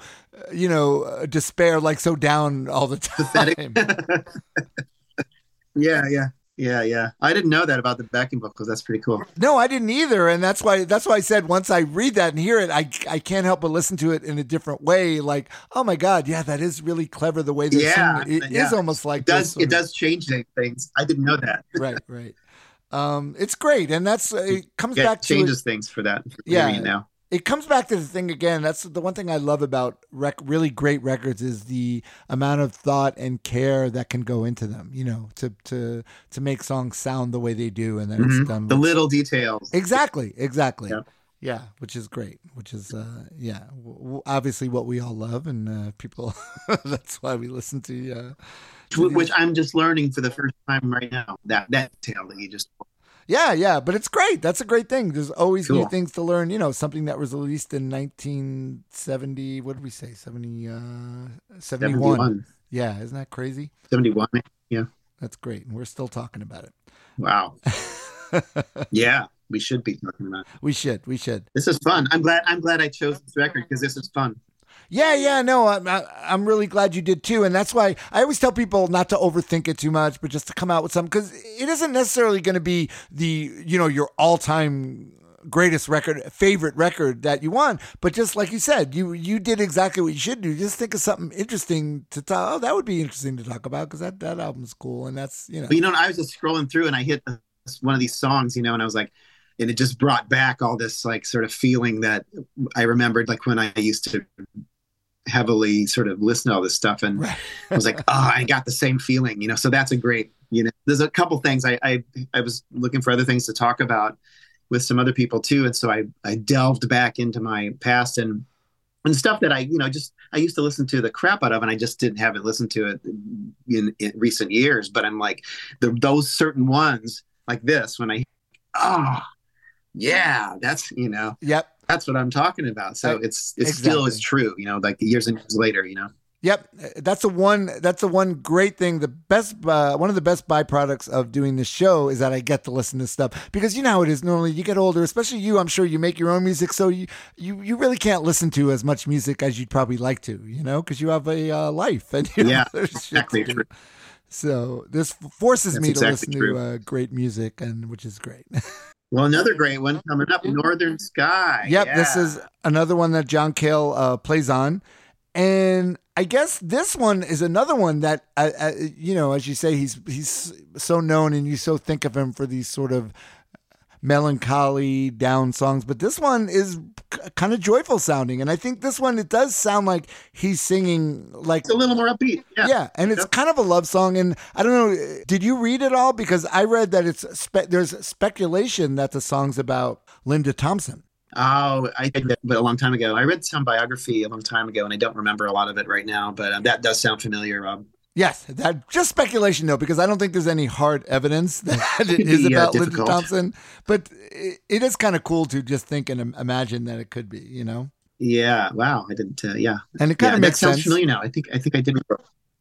despair, like so down all the time. Pathetic. Yeah. I didn't know that about the backing vocals. That's pretty cool. No, I didn't either, and that's why I said once I read that and hear it, I can't help but listen to it in a different way. Like, oh my God, yeah, that is really clever the way they're singing. It is almost like it does change things. I didn't know that. Right. It's great, and it changes things for that. It comes back to the thing again. That's the one thing I love about really great records is the amount of thought and care that can go into them, to make songs sound the way they do. And then it's done. The little details. Exactly. Yeah. Which is great, which is, obviously what we all love and people, that's why we listen to. Which I'm just learning for the first time right now, that detail that you just. Yeah, but it's great. That's a great thing. There's always new things to learn. Something that was released in 1970. What did we say? 71. Yeah, isn't that crazy? 71. Yeah, that's great, and we're still talking about it. Wow. Yeah, we should be talking about it. We should. This is fun. I'm glad I chose this record because this is fun. Yeah, no, I'm really glad you did too, and that's why I always tell people not to overthink it too much, but just to come out with something, because it isn't necessarily going to be the your all-time greatest record, favorite record that you want, but just like you said, you did exactly what you should do. Just think of something interesting to talk. Oh, that would be interesting to talk about because that album's cool, and that's I was just scrolling through and I hit one of these songs, and I was like. And it just brought back all this like sort of feeling that I remembered like when I used to heavily sort of listen to all this stuff and right. I was like, oh, I got the same feeling, so that's a great, there's a couple things I was looking for other things to talk about with some other people too. And so I delved back into my past and stuff that I used to listen to the crap out of, and I just haven't listened to it in recent years, but I'm like those certain ones like this, when I, oh, yeah, that's, yep, that's what I'm talking about. So it's exactly. Still is true, like years and years later, Yep. That's the one great thing. The best, one of the best byproducts of doing this show is that I get to listen to stuff because how it is normally you get older, especially you, I'm sure you make your own music. So you really can't listen to as much music as you'd probably like to, cause you have a life and there's exactly true. So this forces me to listen to great music, and which is great. Well, another great one coming up, Northern Sky. Yep, yeah. This is another one that John Cale plays on. And I guess this one is another one that, as you say, he's so known and you so think of him for these sort of melancholy, down songs. But this one is kind of joyful sounding. And I think this one, it does sound like he's singing like... It's a little more upbeat. Yeah. And it's kind of a love song. And I don't know, did you read it all? Because I read that there's speculation that the song's about Linda Thompson? Oh, I did that, but a long time ago. I read some biography a long time ago, and I don't remember a lot of it right now, but that does sound familiar, Rob. Yes, that just speculation, though, because I don't think there's any hard evidence that it is about Linda Thompson. But it is kind of cool to just think and imagine that it could be, you know? Yeah. Wow. I didn't. Yeah. And it kind of makes sense. Sounds familiar now. I think I did.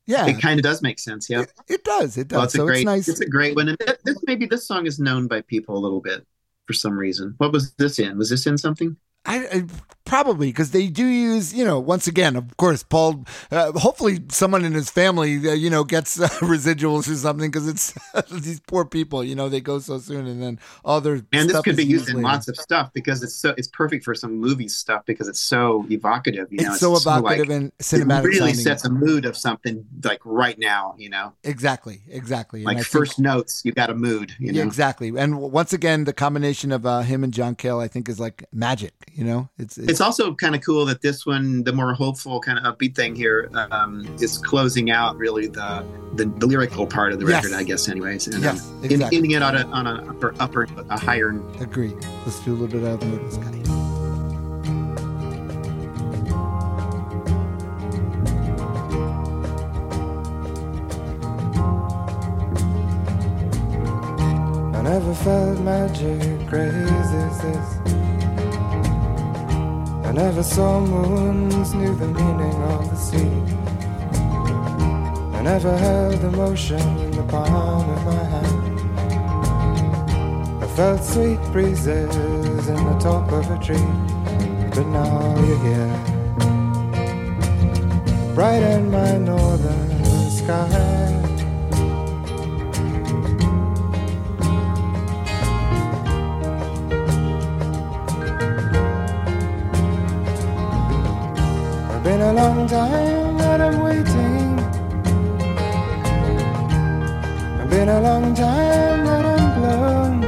Yeah. It kind of does make sense. Yeah. It does. Well, it's nice. It's a great one. And maybe this song is known by people a little bit for some reason. What was this in? Was this in something? I probably, because they do use, you know, once again, of course, Paul, hopefully someone in his family, you know, gets residuals or something, because it's these poor people, you know, they go so soon and then all their stuff. And this could be used in lots of stuff, because it's perfect for some movie stuff, because it's so evocative. You know, it's so evocative, like, and cinematic. It really sets a mood of something, like right now, you know. Exactly. Like, and first notes, you got a mood, you know. Yeah, exactly. And once again, the combination of him and John Cale, I think, is like magic. You know, it's also kind of cool that this one, the more hopeful kind of upbeat thing here, is closing out really the lyrical part of the record, yes. I guess, anyways. And yes, exactly. Ending it on an upper, a higher. Agreed. Let's do a little bit of Morton's guy. I never felt magic crazy as this. I never saw moons, knew the meaning of the sea. I never held emotion in the palm of my hand. I felt sweet breezes in the top of a tree. But now you're here, bright in my northern sky. Been a long time that I'm waiting. Been a long time that I'm blown.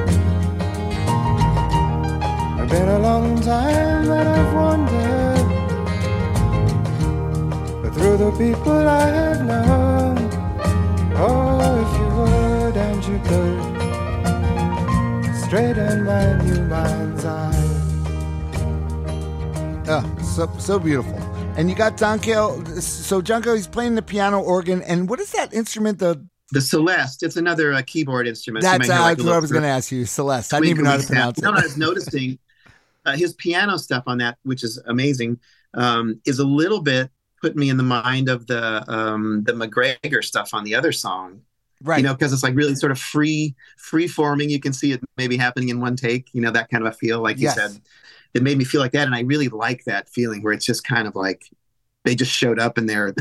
Been a long time that I've wandered, but through the people I have known. Oh, if you would and you could straighten my new mind's eye. Oh, so beautiful. And you got John Cale. So Junko, he's playing the piano organ. And what is that instrument? The Celeste. It's another keyboard instrument. That's what I was going to ask you. Celeste. I didn't even know how to pronounce it. I was noticing his piano stuff on that, which is amazing, is a little bit put me in the mind of the McGregor stuff on the other song. Right. You know, because it's like really sort of free forming. You can see it maybe happening in one take, you know, that kind of a feel, like you said. It made me feel like that, and I really like that feeling where it's just kind of like they just showed up and they're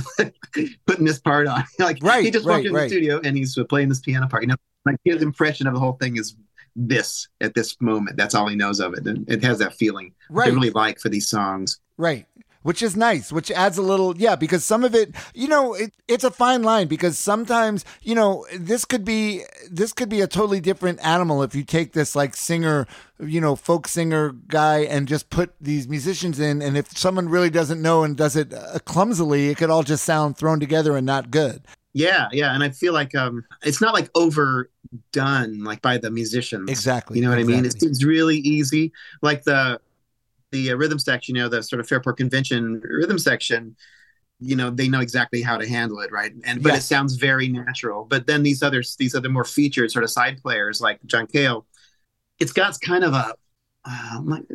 putting this part on. Like he just walked in the studio and he's playing this piano part. You know, like his impression of the whole thing is this at this moment. That's all he knows of it, and it has that feeling. Right, I really like for these songs. Right. Which is nice, which adds a little, because some of it, you know, it's a fine line, because sometimes, you know, this could be a totally different animal if you take this like singer, you know, folk singer guy and just put these musicians in. And if someone really doesn't know and does it clumsily, it could all just sound thrown together and not good. Yeah. Yeah. And I feel like it's not like overdone, like by the musicians. Exactly. You know what I mean? It seems really easy. Like the rhythm section, you know, the sort of Fairport Convention rhythm section, you know, they know exactly how to handle it, right? And but it sounds very natural. But then these other more featured sort of side players like John Cale, it's got kind of an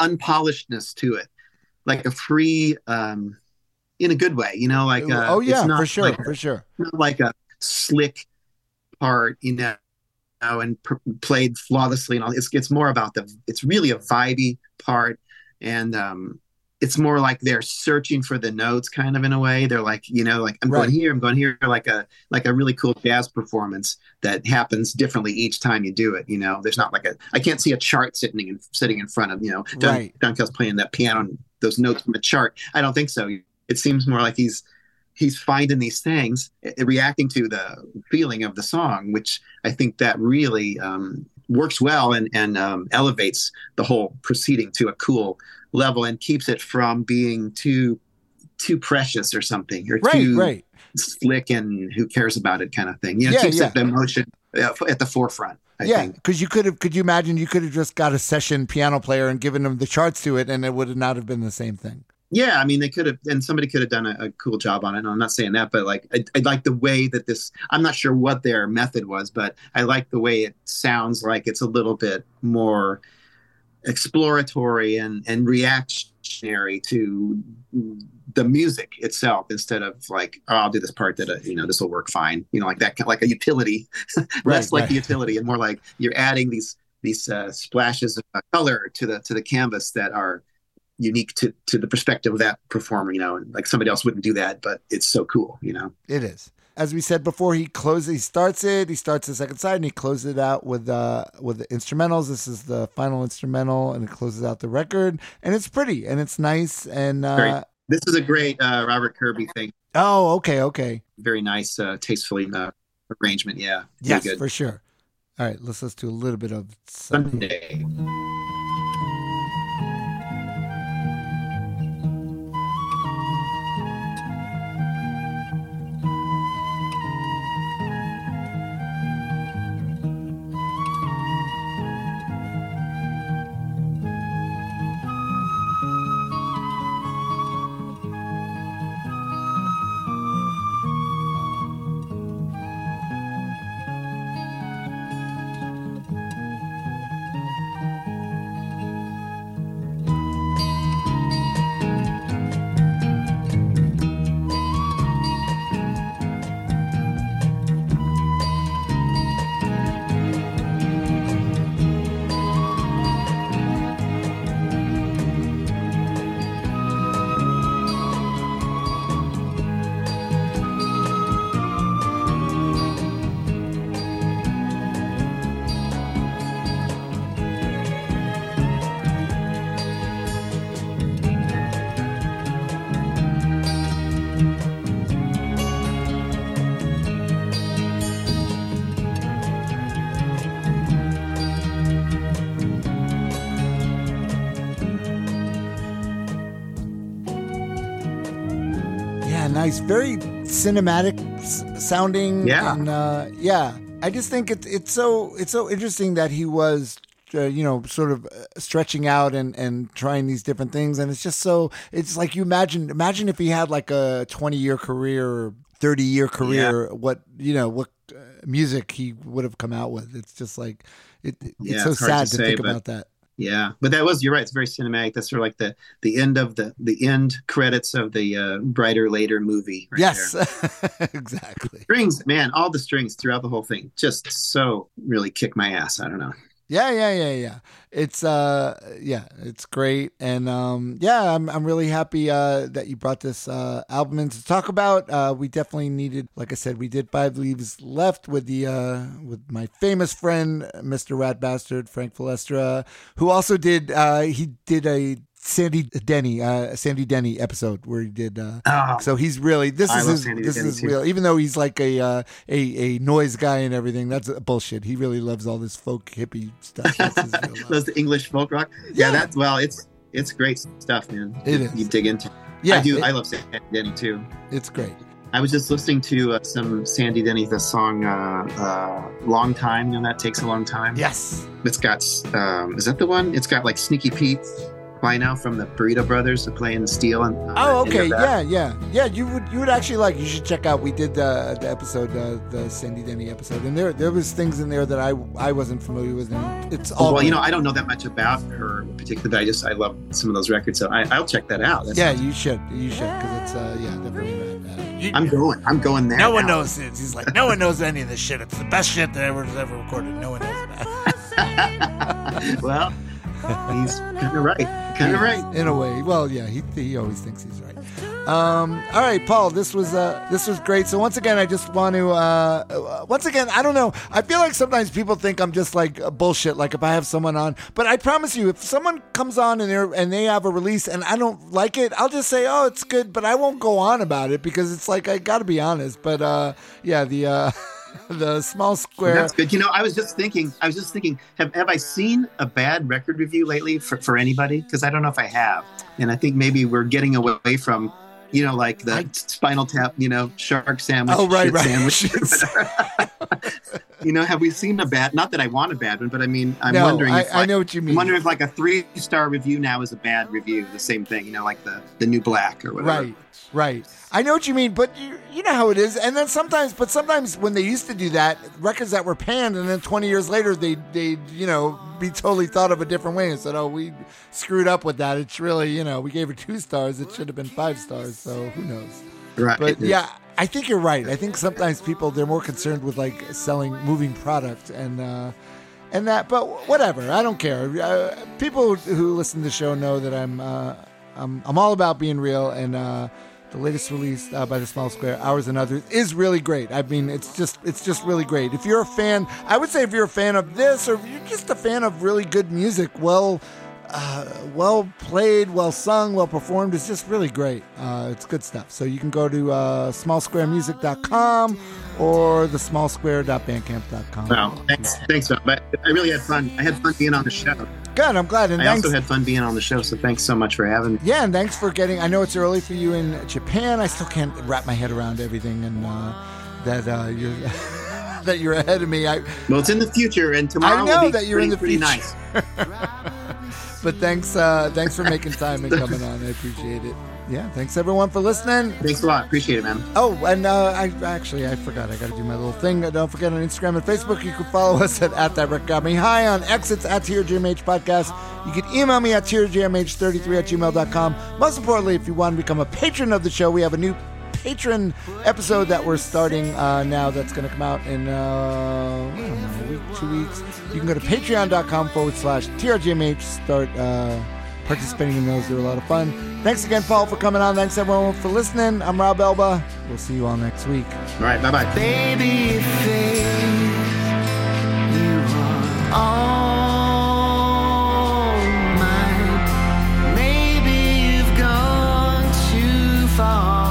unpolishedness to it, like a free, in a good way, you know, like it's not for sure, not like a slick part, you know. And played flawlessly and all. It's more about it's really a vibey part, and it's more like they're searching for the notes, kind of, in a way. They're like, you know, like I'm going here, like a really cool jazz performance that happens differently each time you do it. You know, there's not like I can't see a chart sitting in front of, you know, Don Kel's playing that piano, those notes from the chart. I don't think so. It seems more like he's finding these things, reacting to the feeling of the song, which I think that really works well and elevates the whole proceeding to a cool level and keeps it from being too precious or something, or too slick and who cares about it kind of thing. You know, it keeps the emotion at the forefront. I think. Because you could have, could you imagine you could have just got a session piano player and given them the charts to it, and it would not have been the same thing. Yeah, I mean, they could have, and somebody could have done a cool job on it. And I'm not saying that, but like, I like the way that this, I'm not sure what their method was, but I like the way it sounds like it's a little bit more exploratory and reactionary to the music itself, instead of like, oh, I'll do this part that, you know, this will work fine. You know, like that, like a utility, less like a utility and more like you're adding these splashes of color to the canvas that are unique to the perspective of that performer, you know, and like somebody else wouldn't do that, but it's so cool, you know. It is. As we said before, he starts the second side and he closes it out with the instrumentals. This is the final instrumental and it closes out the record, and it's pretty and it's nice. And this is a great Robert Kirby thing. Oh, okay. Very nice, tastefully arrangement. Yeah. Yes, good. For sure. All right. Let's do a little bit of Sunday. Nice, very cinematic sounding. Yeah, and, I just think it's so interesting that he was, sort of stretching out and trying these different things, and it's just so. It's like you imagine if he had like a 20-year career, or 30-year career, what music he would have come out with. It's just like it's so sad to think about that. Yeah, but you're right. It's very cinematic. That's sort of like the end of the end credits of the Bryter Layter movie. Right, yes, there. Exactly. Strings, man, all the strings throughout the whole thing just so really kick my ass. I don't know. Yeah. It's it's great, and I'm really happy that you brought this album in to talk about. We definitely needed, like I said, we did 5 Leaves Left with the with my famous friend Mr. Rat Bastard Frank Palestra, who also did he did a Sandy Denny episode where he did. So he's really this is real. Even though he's like a noise guy and everything, that's bullshit. He really loves all this folk hippie stuff. That's the English folk rock. Yeah, it's great stuff, man. It is. You dig into. Yeah, I do. I love Sandy Denny too. It's great. I was just listening to some Sandy Denny, the song Long Time. You know, that takes a long time. Yes. It's got. Is that the one? It's got like Sneaky Pete. By now, from the Burrito Brothers, playing the steel and you would actually like. You should check out. We did the episode, the Sandy Denny episode, and there was things in there that I wasn't familiar with. And it's all well, you know, I don't know that much about her in particular, but I love some of those records, so I'll check that out. You should because it's definitely. I'm going there. No one knows it. He's like, no one knows any of this shit. It's the best shit that ever recorded. No one knows about it. Well. He's kind of right in a way. Well, yeah, he always thinks he's right. All right, Paul, this was great. So once again, I just want to I don't know. I feel like sometimes people think I'm just like bullshit. Like if I have someone on, but I promise you, if someone comes on and they have a release and I don't like it, I'll just say, oh, it's good, but I won't go on about it because it's like I got to be honest. But The Small Square. That's good. You know, I was just thinking, have I seen a bad record review lately for anybody? Because I don't know if I have. And I think maybe we're getting away from you know, like the Spinal Tap, you know, shark sandwich. Oh, right, right. You know, have we seen a bad? Not that I want a bad one, but I mean, I'm wondering. I know what you mean. I'm wondering if like a 3-star review now is a bad review. The same thing, you know, like the New Black or whatever. Right, right. I know what you mean, but you know how it is. And then sometimes when they used to do that, records that were panned, and then 20 years later they you know, be totally thought of a different way and said, oh, we screwed up with that. It's really, you know, we gave it 2 stars. It should have been 5 stars. So who knows? Right. But yeah. I think you're right. I think sometimes people, they're more concerned with like selling moving product and that, but whatever. I don't care. People who listen to the show know that I'm all about being real, and the latest release by The Small Square, Ours and Others, is really great. I mean, it's just really great. If you're a fan, I would say if you're a fan of this, or if you're just a fan of really good music, well played, well sung, well performed. It's just really great. It's good stuff. So you can go to smallsquaremusic.com or thesmallsquare.bandcamp.com. Wow, thanks, Bob. I really had fun. I had fun being on the show. Good, I'm glad. And I also had fun being on the show, so thanks so much for having me. Yeah, and thanks for getting... I know it's early for you in Japan. I still can't wrap my head around everything, and you're... that you're ahead of me. Well, it's in the future, and tomorrow I know will be that you're pretty, in the future. Nice. But thanks for making time and coming on. I appreciate it. Yeah, thanks everyone for listening. Thanks a lot. Appreciate it, man. Oh, and I forgot. I got to do my little thing. Don't forget, on Instagram and Facebook, you can follow us at That Record Got Me High. On X, it's at TRGMH Podcast. You can email me at TRGMH33@gmail.com. Most importantly, if you want to become a patron of the show, we have a new patron episode that we're starting now, that's going to come out in I don't know, a week, 2 weeks. You can go to patreon.com/TRGMH, start participating in those. They're a lot of fun. Thanks again, Paul, for coming on. Thanks everyone for listening. I'm Rob Elba. We'll see you all next week. All right, bye bye. Baby, faith, you are all mine. Maybe you've gone too far.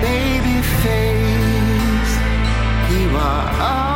Baby face, you are all